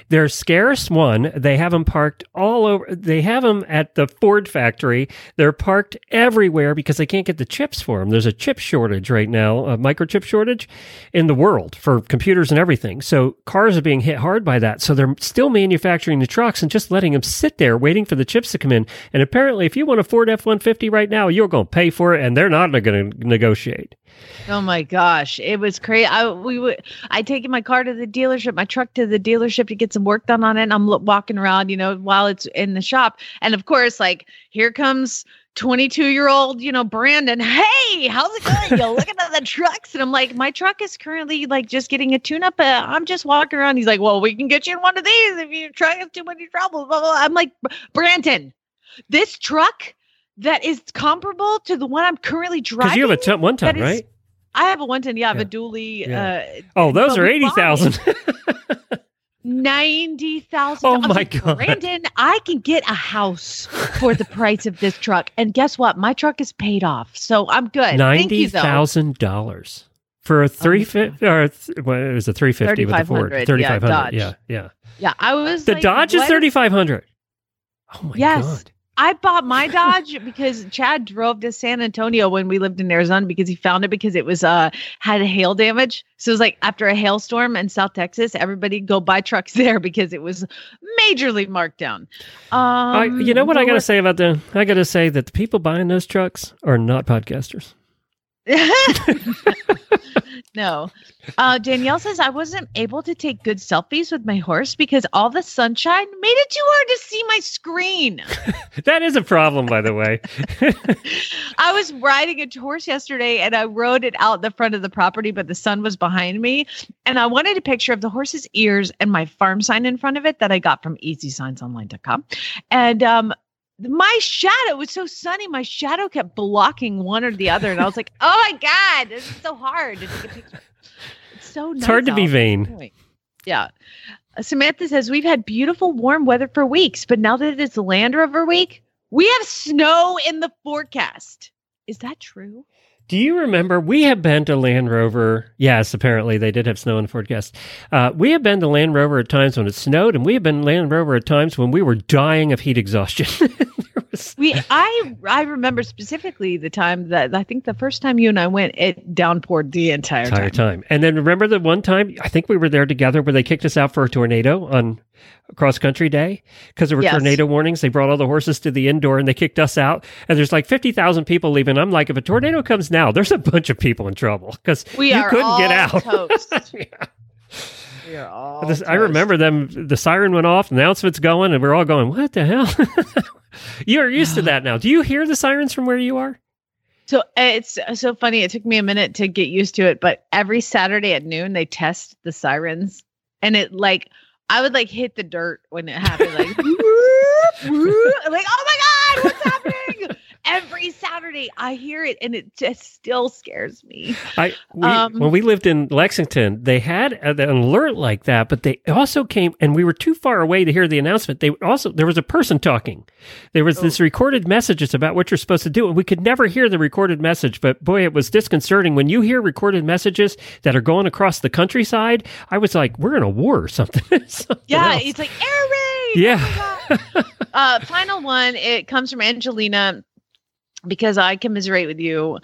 they're scarce. One, they have them parked all over. They have them at the Ford factory. They're parked everywhere because they can't get the chips for them. There's a chip shortage right now, a microchip shortage in the world for computers and everything. So cars are being hit hard by that. So they're still manufacturing the trucks and just letting them sit there waiting for the chips to come in. And apparently, if you want a Ford F-150 right now, you're going to pay for it, and they're not going to negotiate. Oh my gosh, it was crazy. I taking my car to the dealership, my truck to the dealership to get some work done on it. And I'm walking around, while it's in the shop. And of course, like, here comes 22-year-old, Brandon. Hey, how's it going? You're looking at the trucks. And I'm like, my truck is currently like just getting a tune-up. I'm just walking around. He's like, well, we can get you in one of these if you try to have too many trouble. Blah, blah, blah. I'm like, Brandon, this truck that is comparable to the one I'm currently driving. Because you have a one-ton, right? I have a 110. Yeah, I have a dually. Yeah. Those are 80,000. 90,000. Oh my God, Brandon! I can get a house for the price of this truck, and guess what? My truck is paid off, so I'm good. $90,000 for a 350 it was a 350 with the Ford 3,500. Yeah. I was the Dodge is 3,500. Oh my God. I bought my Dodge because Chad drove to San Antonio when we lived in Arizona because he found it because it was had hail damage. So it was like after a hailstorm in South Texas, everybody go buy trucks there because it was majorly marked down. You know what I got to say about that? I got to say that the people buying those trucks are not podcasters. No. Danielle says, I wasn't able to take good selfies with my horse because all the sunshine made it too hard to see my screen. That is a problem, by the way. I was riding a horse yesterday and I rode it out the front of the property, but the sun was behind me. And I wanted a picture of the horse's ears and my farm sign in front of it that I got from easysignsonline.com. And my shadow, it was so sunny, my shadow kept blocking one or the other. And I was like, oh my God, this is so hard to take a picture. It's so nice. It's hard to be vain. Yeah. Samantha says, we've had beautiful warm weather for weeks, but now that it's Land Rover week, we have snow in the forecast. Is that true? Do you remember, we have been to Land Rover, yes, apparently they did have snow in the forecast. We have been to Land Rover at times when it snowed, and we have been to Land Rover at times when we were dying of heat exhaustion. I remember specifically the time that, I think the first time you and I went, it downpoured the entire time. And then remember the one time, I think we were there together, where they kicked us out for a tornado on cross-country day because there were tornado warnings. They brought all the horses to the indoor and they kicked us out. And there's like 50,000 people leaving. I'm like, if a tornado comes now, there's a bunch of people in trouble because you couldn't get out. We are all toast. I remember them. The siren went off, announcement's going, and we're all going, what the hell? You're used to that now. Do you hear the sirens from where you are? So it's so funny. It took me a minute to get used to it, but every Saturday at noon, they test the sirens, and it like, I would like hit the dirt when it happened, like, whoop, whoop. I'm like, oh my God, what's happening? Every Saturday I hear it, and it just still scares me. When we lived in Lexington, they had an alert like that, but they also came, and we were too far away to hear the announcement. There was a person talking. There was this recorded messages about what you're supposed to do, and we could never hear the recorded message, but boy, it was disconcerting. When you hear recorded messages that are going across the countryside, I was like, we're in a war or something. something else. It's like air raid. Yeah. Oh final one, it comes from Angelina. Because I commiserate with you.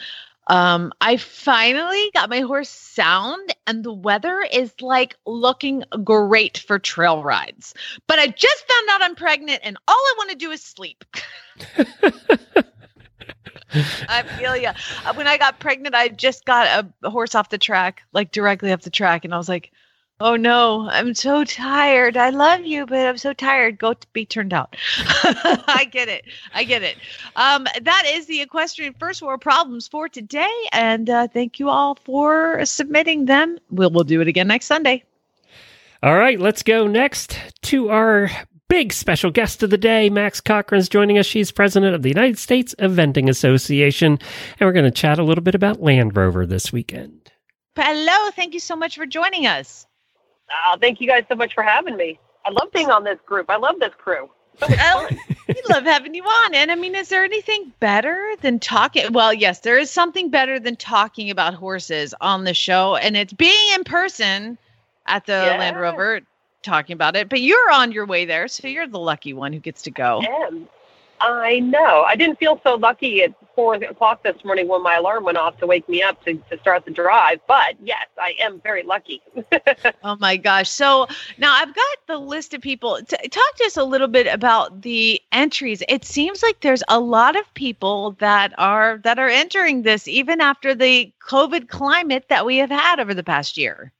I finally got my horse sound, and the weather is like looking great for trail rides. But I just found out I'm pregnant, and all I want to do is sleep. I feel you. When I got pregnant, I just got a horse off the track, like directly off the track. And I was like, oh no, I'm so tired. I love you, but I'm so tired. Go be turned out. I get it. That is the equestrian first world problems for today. And thank you all for submitting them. We'll do it again next Sunday. All right, let's go next to our big special guest of the day. Max Corcoran's joining us. She's president of the United States Eventing Association. And we're going to chat a little bit about Land Rover this weekend. Hello. Thank you so much for joining us. Thank you guys so much for having me. I love being on this group. I love this crew. We love having you on. And I mean, is there anything better than talking? Well, yes, there is something better than talking about horses on the show. And it's being in person at the Land Rover talking about it. But you're on your way there. So you're the lucky one who gets to go. I know. I didn't feel so lucky at 4:00 this morning when my alarm went off to wake me up to start the drive. But yes, I am very lucky. Oh my gosh. So now I've got the list of people. Talk to us a little bit about the entries. It seems like there's a lot of people that are entering this, even after the COVID climate that we have had over the past year.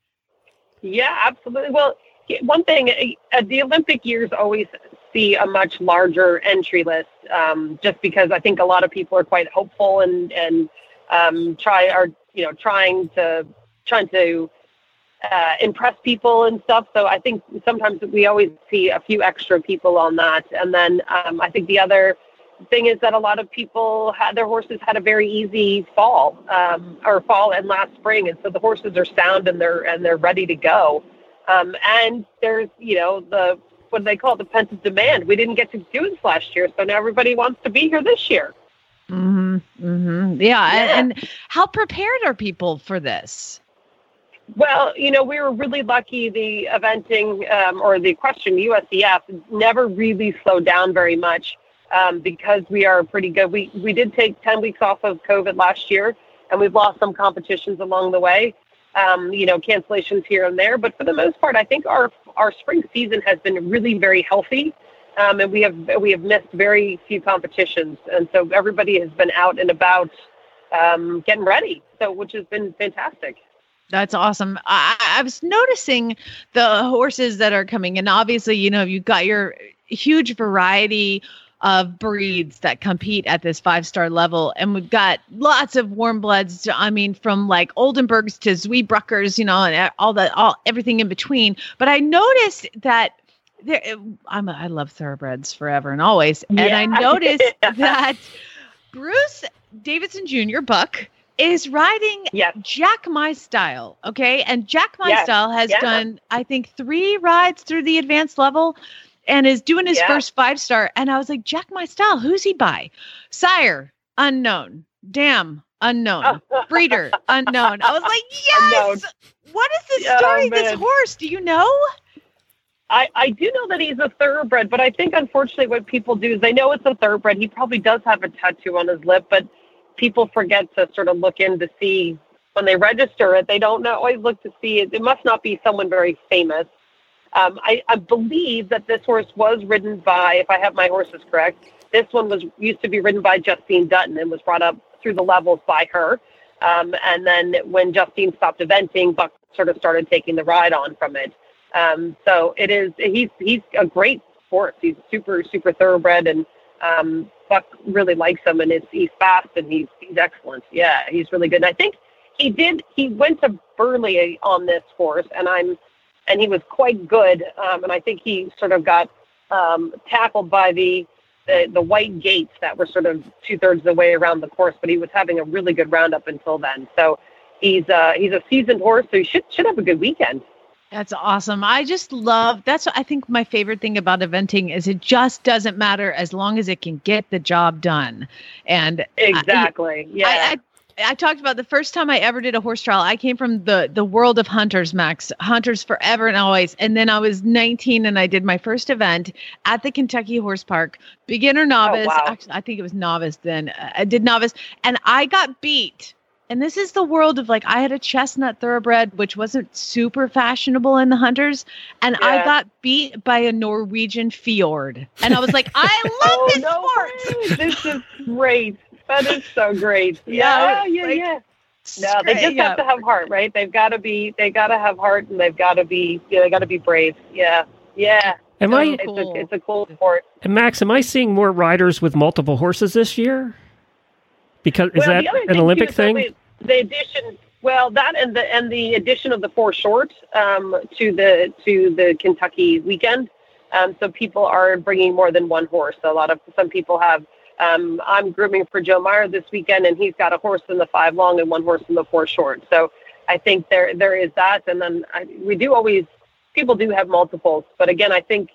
Yeah, absolutely. Well, one thing, the Olympic years always see a much larger entry list, just because I think a lot of people are quite hopeful and trying to impress people and stuff. So I think sometimes we always see a few extra people on that. And then I think the other thing is that a lot of people their horses had a very easy fall and last spring, and so the horses are sound and they're ready to go. And there's what they call the pent-up demand. We didn't get to do this last year, so now everybody wants to be here this year. Mm-hmm. Mm-hmm. Yeah. And how prepared are people for this? Well, we were really lucky. The eventing or the equestrian USEF never really slowed down very much because we are pretty good. We did take 10 weeks off of COVID last year, and we've lost some competitions along the way. Cancellations here and there, but for the most part, I think our spring season has been really very healthy, and we have missed very few competitions, and so everybody has been out and about getting ready, so which has been fantastic. That's awesome. I was noticing the horses that are coming, and obviously, you've got your huge variety of breeds that compete at this 5-star level. And we've got lots of warm bloods. I mean, from like Oldenburgs to Zwiebrückers, and everything in between. But I noticed that I love thoroughbreds forever and always. Yeah. And I noticed that Bruce Davidson, Jr., Buck, is riding Jack My Style, okay? And Jack My Style has done, I think, 3 rides through the advanced level and is doing his first 5-star. And I was like, Jack My Style, who's he by? Sire, unknown. Dam, unknown. Breeder, unknown. I was like, yes! Unknown. What is the story of this horse? Do you know? I do know that he's a thoroughbred, but I think, unfortunately, what people do is they know it's a thoroughbred. He probably does have a tattoo on his lip, but people forget to sort of look in to see when they register it. They don't always look to see it. It must not be someone very famous. I believe that this horse was ridden by, if I have my horses correct, this one used to be ridden by Justine Dutton and was brought up through the levels by her. And then when Justine stopped eventing, Buck sort of started taking the ride on from it. So it is, he's a great horse. He's super, super thoroughbred, and Buck really likes him, and he's fast, and he's excellent. Yeah, he's really good. And I think he went to Burley on this horse, and he was quite good. And I think he sort of got tackled by the white gates that were sort of 2/3 of the way around the course, but he was having a really good round up until then. So he's a seasoned horse, so he should have a good weekend. That's awesome. I just love, that's, I think, my favorite thing about eventing is it just doesn't matter as long as it can get the job done. And exactly. I talked about the first time I ever did a horse trial. I came from the world of hunters, Max. Hunters forever and always. And then I was 19 and I did my first event at the Kentucky Horse Park. Beginner, novice. Oh, wow. Actually, I think it was novice then. I did novice. And I got beat. And this is the world of, like, I had a chestnut thoroughbred, which wasn't super fashionable in the hunters. And I got beat by a Norwegian fjord. And I was like, I love sport. This is great. That is so great. Yeah. Yeah. Like, yeah. No, they just have to have heart, right? They got to have heart, and they got to be brave. Yeah. Yeah. It's a cool sport. And Max, am I seeing more riders with multiple horses this year? Because is that an Olympic thing? The addition, that and the addition of the 4 short to the Kentucky weekend, so people are bringing more than one horse. Some people have. I'm grooming for Joe Meyer this weekend, and he's got a horse in the 5 long and one horse in the 4 short. So I think there is that, and then people do have multiples. But again, I think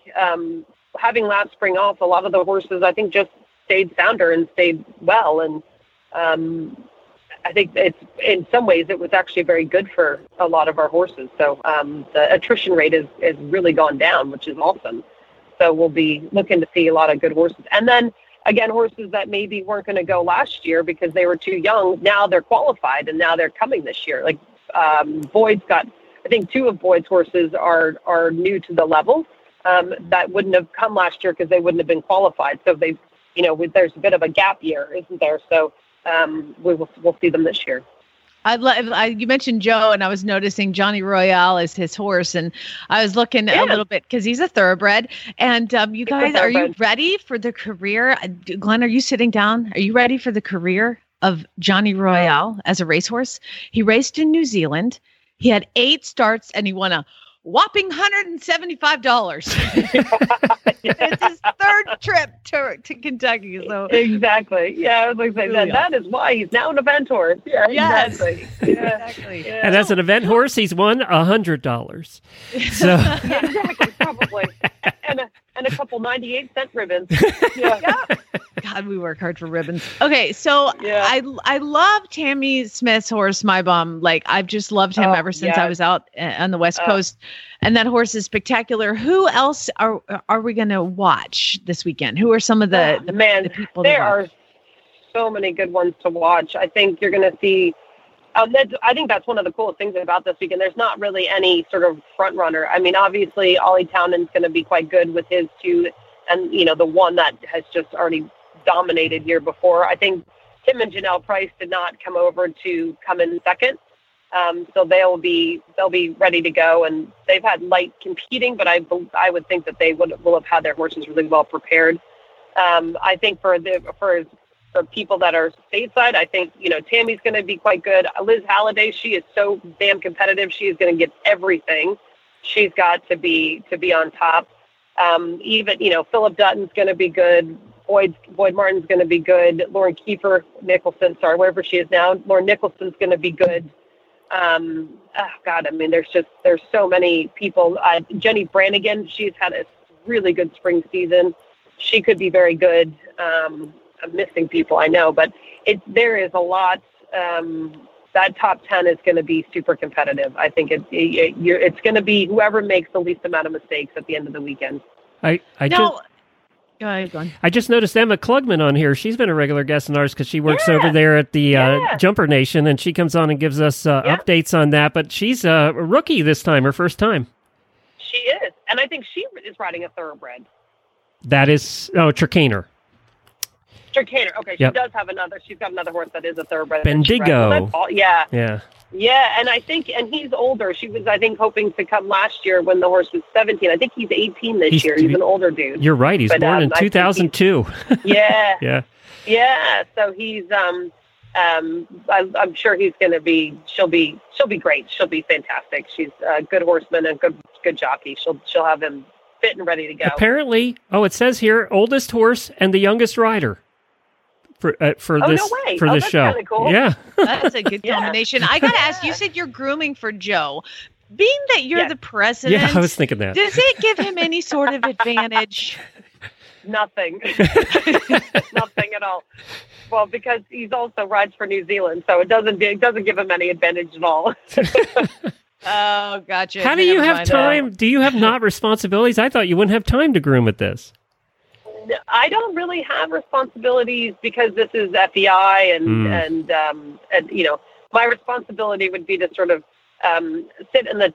having last spring off, a lot of the horses I think just stayed sounder and stayed well, and I think it's, in some ways, it was actually very good for a lot of our horses. So the attrition rate is really gone down, which is awesome. So we'll be looking to see a lot of good horses, and then again, horses that maybe weren't going to go last year because they were too young, now they're qualified and now they're coming this year. Like Boyd's got, I think 2 of Boyd's horses are new to the level that wouldn't have come last year because they wouldn't have been qualified. So they've, there's a bit of a gap year, isn't there? So we'll see them this year. You mentioned Joe, and I was noticing Johnny Royale is his horse, and I was looking a little bit because he's a thoroughbred. And you guys, are you ready for the career? Glenn, are you sitting down? Are you ready for the career of Johnny Royale as a racehorse? He raced in New Zealand. He had 8 starts, and he won a whopping $175. It's his 3rd trip to Kentucky. So exactly. Yeah, I was like saying that is why he's now an event horse. Yeah, yes. Exactly. Yeah. Exactly. Yeah. And as an event horse, he's won $100. So yeah, exactly, probably. And a couple 98-cent ribbons. Yeah. Yep. God, we work hard for ribbons. Okay, so I love Tammy Smith's horse, My Bomb. Like, I've just loved him ever since I was out on the West Coast. And that horse is spectacular. Who else are we going to watch this weekend? Who are some of the people there to watch? Are so many good ones to watch. I think you're going to see I think that's one of the coolest things about this weekend. There's not really any sort of front runner. I mean, obviously, Ollie Townend's going to be quite good with his 2 and, the one that has just already dominated here before. I think Tim and Janelle Price did not come over to come in second. So they'll be ready to go, and they've had light competing, but I would think that they will have had their horses really well prepared. I think for people that are stateside, I think, Tammy's going to be quite good. Liz Halliday, she is so damn competitive. She is going to get everything. She's got to be on top. Even, you know, Philip Dutton's going to be good. Boyd Martin's going to be good. Lauren Kiefer Nicholson, sorry, wherever she is now, Lauren Nicholson's going to be good. There's so many people. Jenny Brannigan, she's had a really good spring season. She could be very good. I'm missing people, I know, but there is a lot. That top 10 is going to be super competitive. I think it's going to be whoever makes the least amount of mistakes at the end of the weekend. I just noticed Emma Klugman on here. She's been a regular guest in ours because she works over there at the Jumper Nation, and she comes on and gives us updates on that. But she's a rookie this time, her first time. She is, and I think she is riding a thoroughbred. That is, Turkaner. Decatur. Okay, she does have another. She's got another horse that is a thoroughbred. Bendigo. Yeah, and I think, and he's older. She was, I think, hoping to come last year when the horse was 17. I think he's 18 this year. He's an older dude. You're right. He's born in 2002. Yeah. So he's. I'm sure he's going to be. She'll be great. She'll be fantastic. She's a good horseman and good jockey. She'll have him fit and ready to go. Apparently, it says here, oldest horse and the youngest rider. For this show. That's cool. Yeah. That's a good combination. I got to ask, you said you're grooming for Joe. Being that you're the president. Yeah, I was thinking that. Does it give him any sort of advantage? Nothing. Nothing at all. Well, because he's also rides for New Zealand, so it doesn't give him any advantage at all. Oh, gotcha. How do you have time? Do you have not responsibilities? I thought you wouldn't have time to groom at this. I don't really have responsibilities because this is FEI and you know, my responsibility would be to sort of sit in the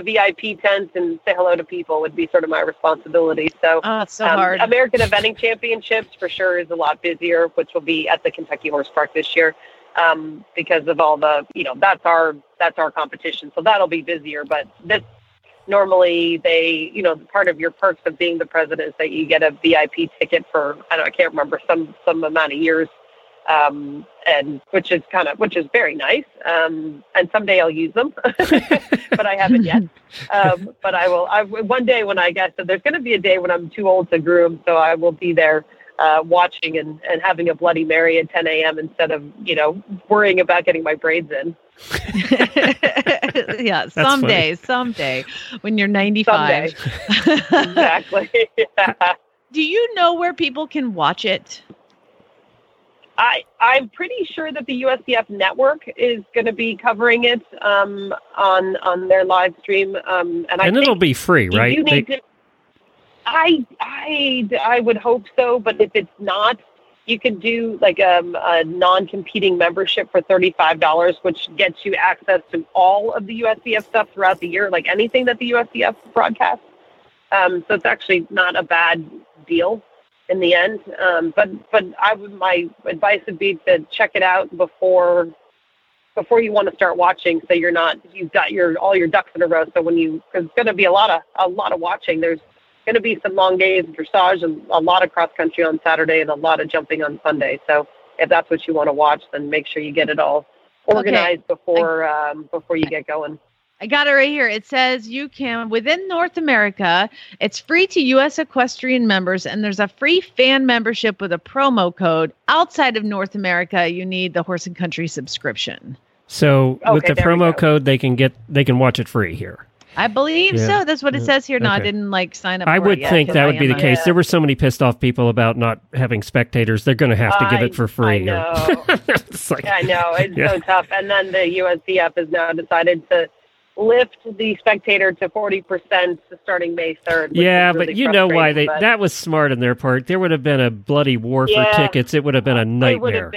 VIP tent and say hello to people would be sort of my responsibility. So, hard. American Eventing Championships for sure is a lot busier, which will be at the Kentucky Horse Park this year because of all the, you know, that's our competition. So that'll be busier, but this. Normally they, you know, part of your perks of being the president is that you get a VIP ticket for, I can't remember, some amount of years. And which is very nice. And someday I'll use them, but I haven't yet. But I will, one day when I guess that there's going to be a day when I'm too old to groom. So I will be there, watching and having a Bloody Mary at 10 a.m. instead of, you know, worrying about getting my braids in. Yeah, someday when you're 95. Exactly. Yeah. Do you know where people can watch it? I'm pretty sure that the USDF network is going to be covering it on their live stream, and it'll be free, right? I would hope so, but if it's not, you can do like a non-competing membership for $35, which gets you access to all of the USDF stuff throughout the year, like anything that the USDF broadcasts. So it's actually not a bad deal in the end. But my advice would be to check it out before you want to start watching, so you've got all your ducks in a row. So because it's going to be a lot of watching. There's going to be some long days and dressage and a lot of cross country on Saturday and a lot of jumping on Sunday. So if that's what you want to watch, then make sure you get it all organized before you get going. I got it right here. It says you can, within North America, it's free to U.S. equestrian members, and there's a free fan membership with a promo code. Outside of North America, you need the Horse and Country subscription. So with the promo code, they can watch it free here. I believe so. That's what it says here. No, I didn't sign up. I would think that would be the case. Yeah. There were so many pissed off people about not having spectators. They're going to have to give it for free. I know. It's so tough. And then the USDF has now decided to lift the spectator to 40% starting May 3rd. Yeah, really, but you know why that was smart on their part. There would have been a bloody war for tickets. It would have been a nightmare.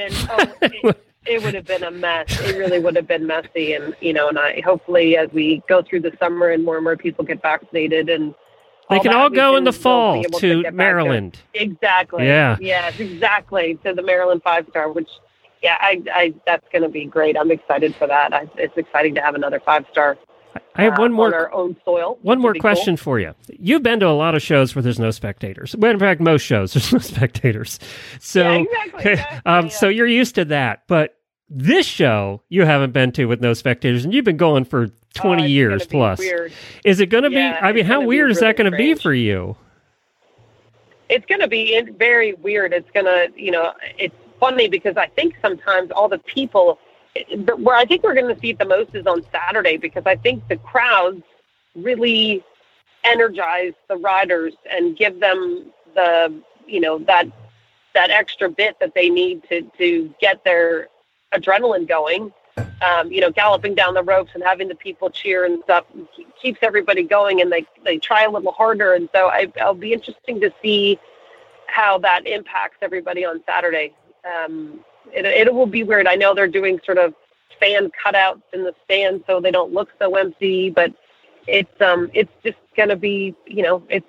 It would have been a mess. It really would have been messy. And, you know, and I hopefully as we go through the summer and more people get vaccinated and they can all go in the fall to Maryland. Exactly. Yeah. Yes, exactly. To the Maryland 5-star, which, that's going to be great. I'm excited for that. It's exciting to have another 5-star. I have one more on our own soil. One more question for you. You've been to a lot of shows where there's no spectators. Well, in fact, most shows there's no spectators. So, so you're used to that. But this show you haven't been to with no spectators, and you've been going for 20 years plus. Weird. Is it going to be? I mean, how weird is that going to be for you? it's going to be very weird. It's going to, you know, it's funny because I think sometimes all the people, where I think we're going to see it the most is on Saturday, because I think the crowds really energize the riders and give them the, you know, that extra bit that they need to get their adrenaline going. You know, galloping down the ropes and having the people cheer and stuff keeps everybody going, and they try a little harder. And so it'll be interesting to see how that impacts everybody on Saturday. It will be weird. I know they're doing sort of fan cutouts in the stands so they don't look so empty, but it's just going to be, you know, it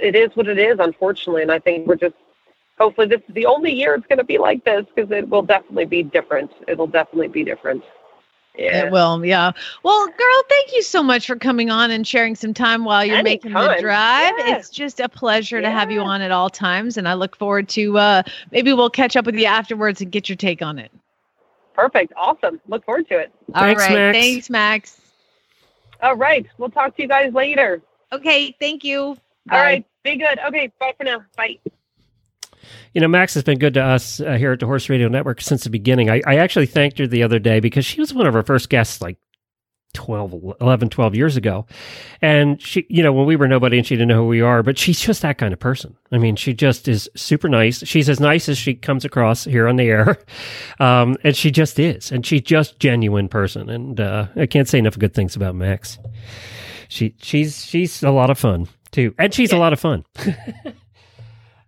is what it is, unfortunately. And I think we're just, hopefully this is the only year it's going to be like this, because it will definitely be different. It'll definitely be different. Yeah. It will. Yeah. Well, girl, thank you so much for coming on and sharing some time while you're making the drive. Yeah. It's just a pleasure to have you on at all times. And I look forward to, maybe we'll catch up with you afterwards and get your take on it. Perfect. Awesome. Look forward to it. All right. Max. Thanks, Max. All right. We'll talk to you guys later. Okay. Thank you. Bye. All right. Be good. Okay. Bye for now. Bye. You know, Max has been good to us here at the Horse Radio Network since the beginning. I actually thanked her the other day because she was one of our first guests like 12 years ago. And she, you know, when we were nobody and she didn't know who we are, but she's just that kind of person. I mean, she just is super nice. She's as nice as she comes across here on the air. And she just is. And she's just genuine person. And I can't say enough good things about Max. She's a lot of fun, too. And she's a lot of fun.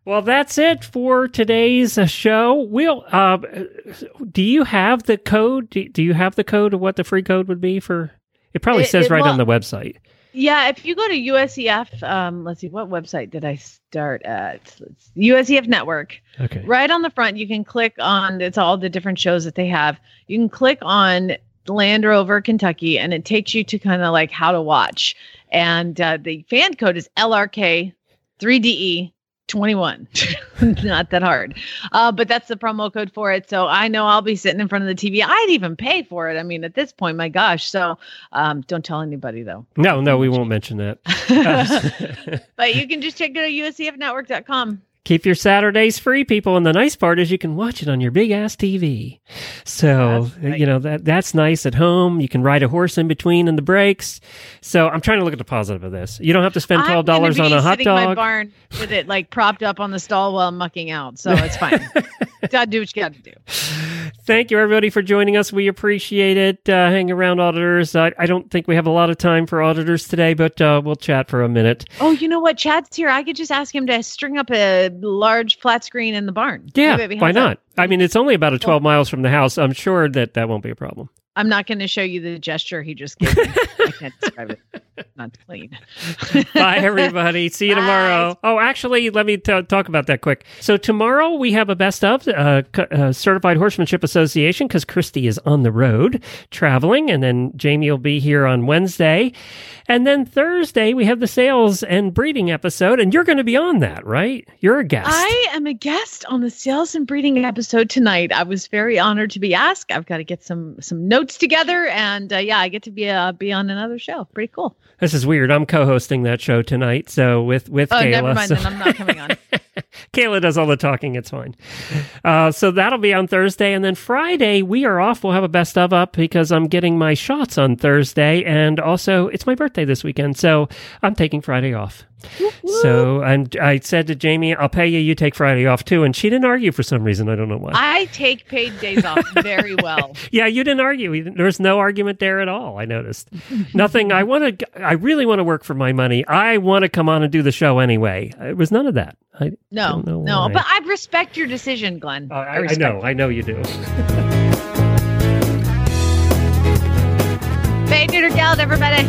Well, that's it for today's show. Will, do you have the code? Do you have the code of what the free code would be for? It probably says right on the website. Yeah, if you go to USEF, let's see, what website did I start at? USEF Network. Okay. Right on the front, you can click on, it's all the different shows that they have. You can click on Land Rover, Kentucky, and it takes you to kind of like how to watch. And the fan code is LRK3DE. 21. Not that hard. But that's the promo code for it. So I know I'll be sitting in front of the TV. I'd even pay for it. I mean, at this point, my gosh. So don't tell anybody, though. No, we won't mention that. But you can just check it out at uscfnetwork.com. Keep your Saturdays free, people. And the nice part is you can watch it on your big-ass TV. So, right. You know, that's nice at home. You can ride a horse in between in the breaks. So I'm trying to look at the positive of this. You don't have to spend $12 on a hot dog. I'm in my barn with it, like, propped up on the stall while I'm mucking out. So it's fine. Gotta do what you gotta do. Thank you, everybody, for joining us. We appreciate it. Hang around, auditors. I don't think we have a lot of time for auditors today, but we'll chat for a minute. Oh, you know what? Chad's here. I could just ask him to string up a large flat screen in the barn. Yeah, why not? I mean, it's only about 12 miles from the house. I'm sure that won't be a problem. I'm not going to show you the gesture he just gave me. I can't describe it. Not clean. Bye, everybody. See you tomorrow. Oh, actually, let me talk about that quick. So tomorrow we have a best of Certified Horsemanship Association, because Christy is on the road traveling, and then Jamie will be here on Wednesday. And then Thursday we have the sales and breeding episode, and you're going to be on that, right? You're a guest. I am a guest on the sales and breeding episode tonight. I was very honored to be asked. I've got to get some notes together, and I get to be on another show. Pretty cool. This is weird. I'm co-hosting that show tonight, so with Kayla. Oh, never mind, then I'm not coming on. Kayla does all the talking. It's fine. So that'll be on Thursday, and then Friday we are off. We'll have a best of up because I'm getting my shots on Thursday, and also it's my birthday this weekend, so I'm taking Friday off. So I said to Jamie, I'll pay you, you take Friday off too, and she didn't argue for some reason. I don't know why. I take paid days off very well. Yeah, you didn't argue. There's no argument there at all, I noticed. Nothing. I really want to work for my money. I want to come on and do the show anyway. It was none of that. No, but I respect your decision, Glenn. I know you do. Bay Neuter Geld, everybody.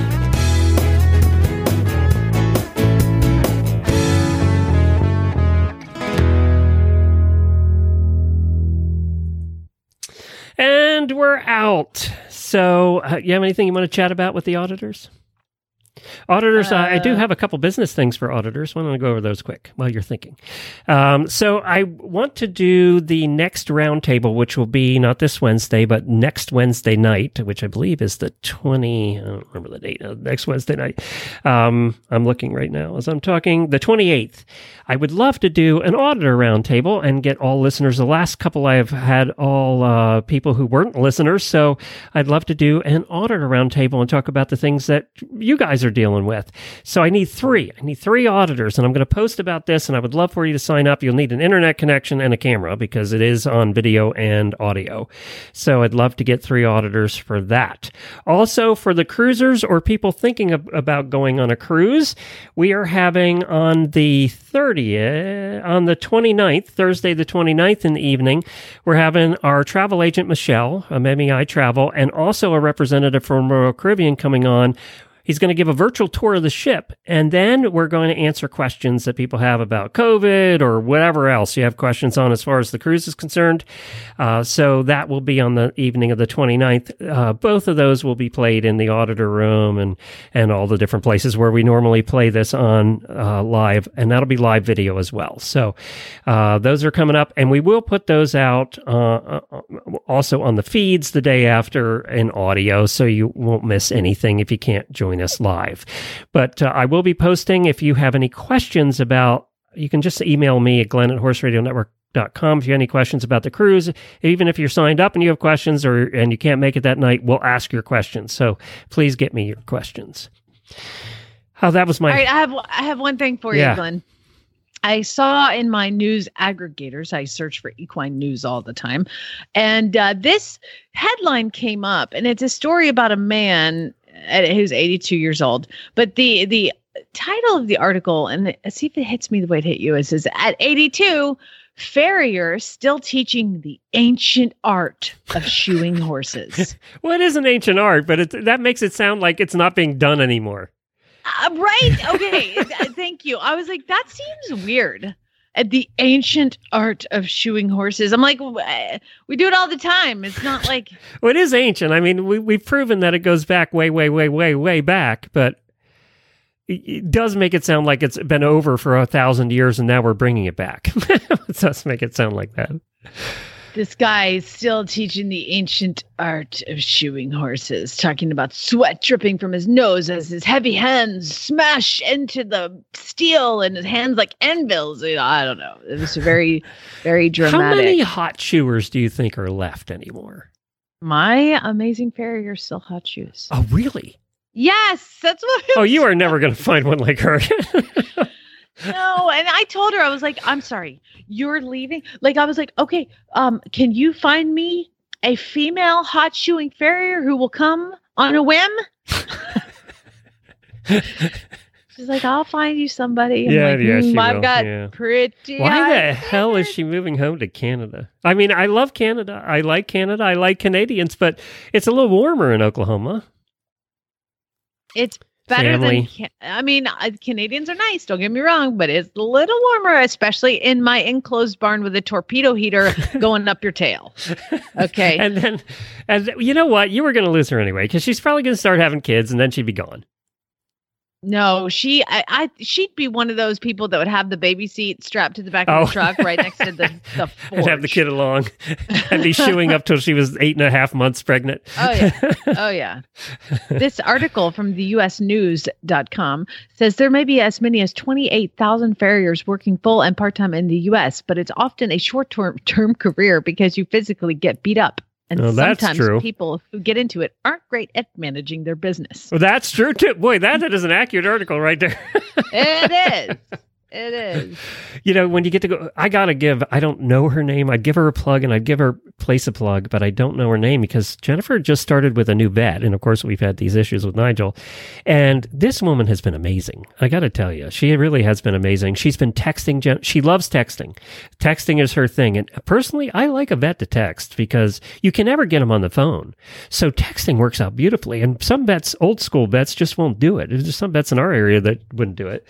And we're out. So you have anything you want to chat about with the auditors? Auditors, I do have a couple business things for auditors. Why don't I go over those quick while you're thinking? So I want to do the next roundtable, which will be not this Wednesday, but next Wednesday night, which I believe is the 20th. I don't remember the date. Next Wednesday night. I'm looking right now as I'm talking. The 28th. I would love to do an auditor roundtable and get all listeners. The last couple I have had all people who weren't listeners, so I'd love to do an auditor roundtable and talk about the things that you guys are dealing with. So I need three. I need three auditors, and I'm going to post about this, and I would love for you to sign up. You'll need an internet connection and a camera because it is on video and audio. So I'd love to get three auditors for that. Also, for the cruisers or people thinking about going on a cruise, we are having on the 30th, on the 29th, Thursday the 29th in the evening, we're having our travel agent, Michelle, MEI Travel, and also a representative from Royal Caribbean coming on. He's going to give a virtual tour of the ship, and then we're going to answer questions that people have about COVID or whatever else you have questions on as far as the cruise is concerned. So that will be on the evening of the 29th. Both of those will be played in the auditor room and all the different places where we normally play this on live, and that'll be live video as well. So those are coming up, and we will put those out also on the feeds the day after in audio, so you won't miss anything if you can't join us live. But I will be posting. If you have any questions about, you can just email me at glenn@horseradionetwork.com if you have any questions about the cruise. Even if you're signed up and you have questions and you can't make it that night, we'll ask your questions. So please get me your questions. Oh, that was my... All right, I have one thing for you, Glenn. I saw in my news aggregators, I search for equine news all the time, and this headline came up, and it's a story about a man who's 82 years old. But the title of the article, and see if it hits me the way it hit you, is at 82, farrier still teaching the ancient art of shoeing horses. Well, it is an ancient art, but that makes it sound like it's not being done anymore. Right. Okay. Thank you. I was like, that seems weird. At the ancient art of shoeing horses. I'm like, we do it all the time. It's not like... Well, it is ancient. I mean, we've proven that it goes back way back, but it does make it sound like it's been over for 1,000 years and now we're bringing it back. It does make it sound like that. This guy is still teaching the ancient art of shoeing horses, talking about sweat dripping from his nose as his heavy hands smash into the steel and his hands like anvils. You know, I don't know. It was very, very dramatic. How many hot shoers do you think are left anymore? My amazing farrier still hot shoes. Oh, really? Yes. That's what... Oh, you are never going to find one like her. No, and I told her, I was like, I'm sorry, you're leaving. Like, I was like, okay, can you find me a female hot shoeing farrier who will come on a whim? She's like, I'll find you somebody. I'm I've got pretty... Why the hell is she moving home to Canada? I mean, I love Canada. I like Canadians, but it's a little warmer in Oklahoma. It's better than, I mean, Canadians are nice, don't get me wrong, but it's a little warmer, especially in my enclosed barn with a torpedo heater going up your tail. Okay. And you know what? You were going to lose her anyway, because she's probably going to start having kids and then she'd be gone. No, she'd be one of those people that would have the baby seat strapped to the back of the truck right next to the forge. And have the kid along and be shoeing up till she was 8.5 months pregnant. Oh, yeah. This article from the usnews.com says there may be as many as 28,000 farriers working full and part-time in the U.S., but it's often a short-term career because you physically get beat up. And sometimes people who get into it aren't great at managing their business. Well, that's true, too. Boy, that is an accurate article right there. It is. It is. You know, when you get to go, I don't know her name. I'd give her a plug and I'd give her place a plug, but I don't know her name because Jennifer just started with a new vet. And of course, we've had these issues with Nigel. And this woman has been amazing. I got to tell you, she really has been amazing. She's been texting. She loves texting. Texting is her thing. And personally, I like a vet to text because you can never get them on the phone. So texting works out beautifully. And some vets, old school vets, just won't do it. There's just some vets in our area that wouldn't do it.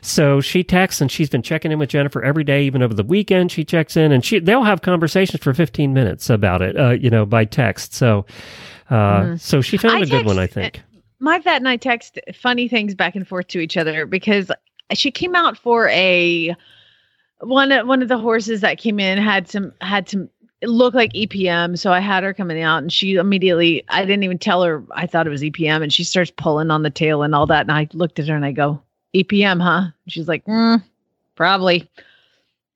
So she texts. And she's been checking in with Jennifer every day, even over the weekend. She checks in, and they'll have conversations for 15 minutes about it, by text. So she found a good one, I think. my vet and I text funny things back and forth to each other because she came out for a one of the horses that came in had some it looked like EPM. So I had her coming out and she immediately, I didn't even tell her I thought it was EPM, and she starts pulling on the tail and all that. And I looked at her and I go, EPM, huh? And she's like, probably.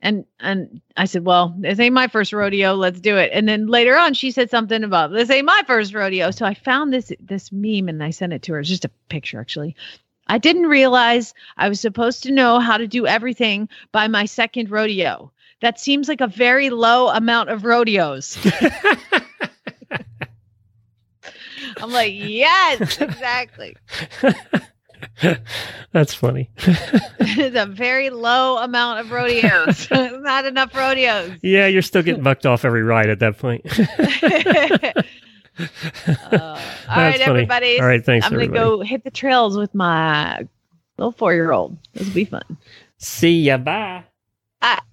And I said, well, this ain't my first rodeo. Let's do it. And then later on, she said something about this ain't my first rodeo. So I found this meme and I sent it to her. It's just a picture, actually. I didn't realize I was supposed to know how to do everything by my second rodeo. That seems like a very low amount of rodeos. I'm like, yes, exactly. That's funny. It's a very low amount of rodeos. Not enough rodeos. Yeah, you're still getting bucked off every ride at that point. All right, everybody. All right, thanks, I'm going to go hit the trails with my little 4-year-old. This will be fun. See ya. Bye.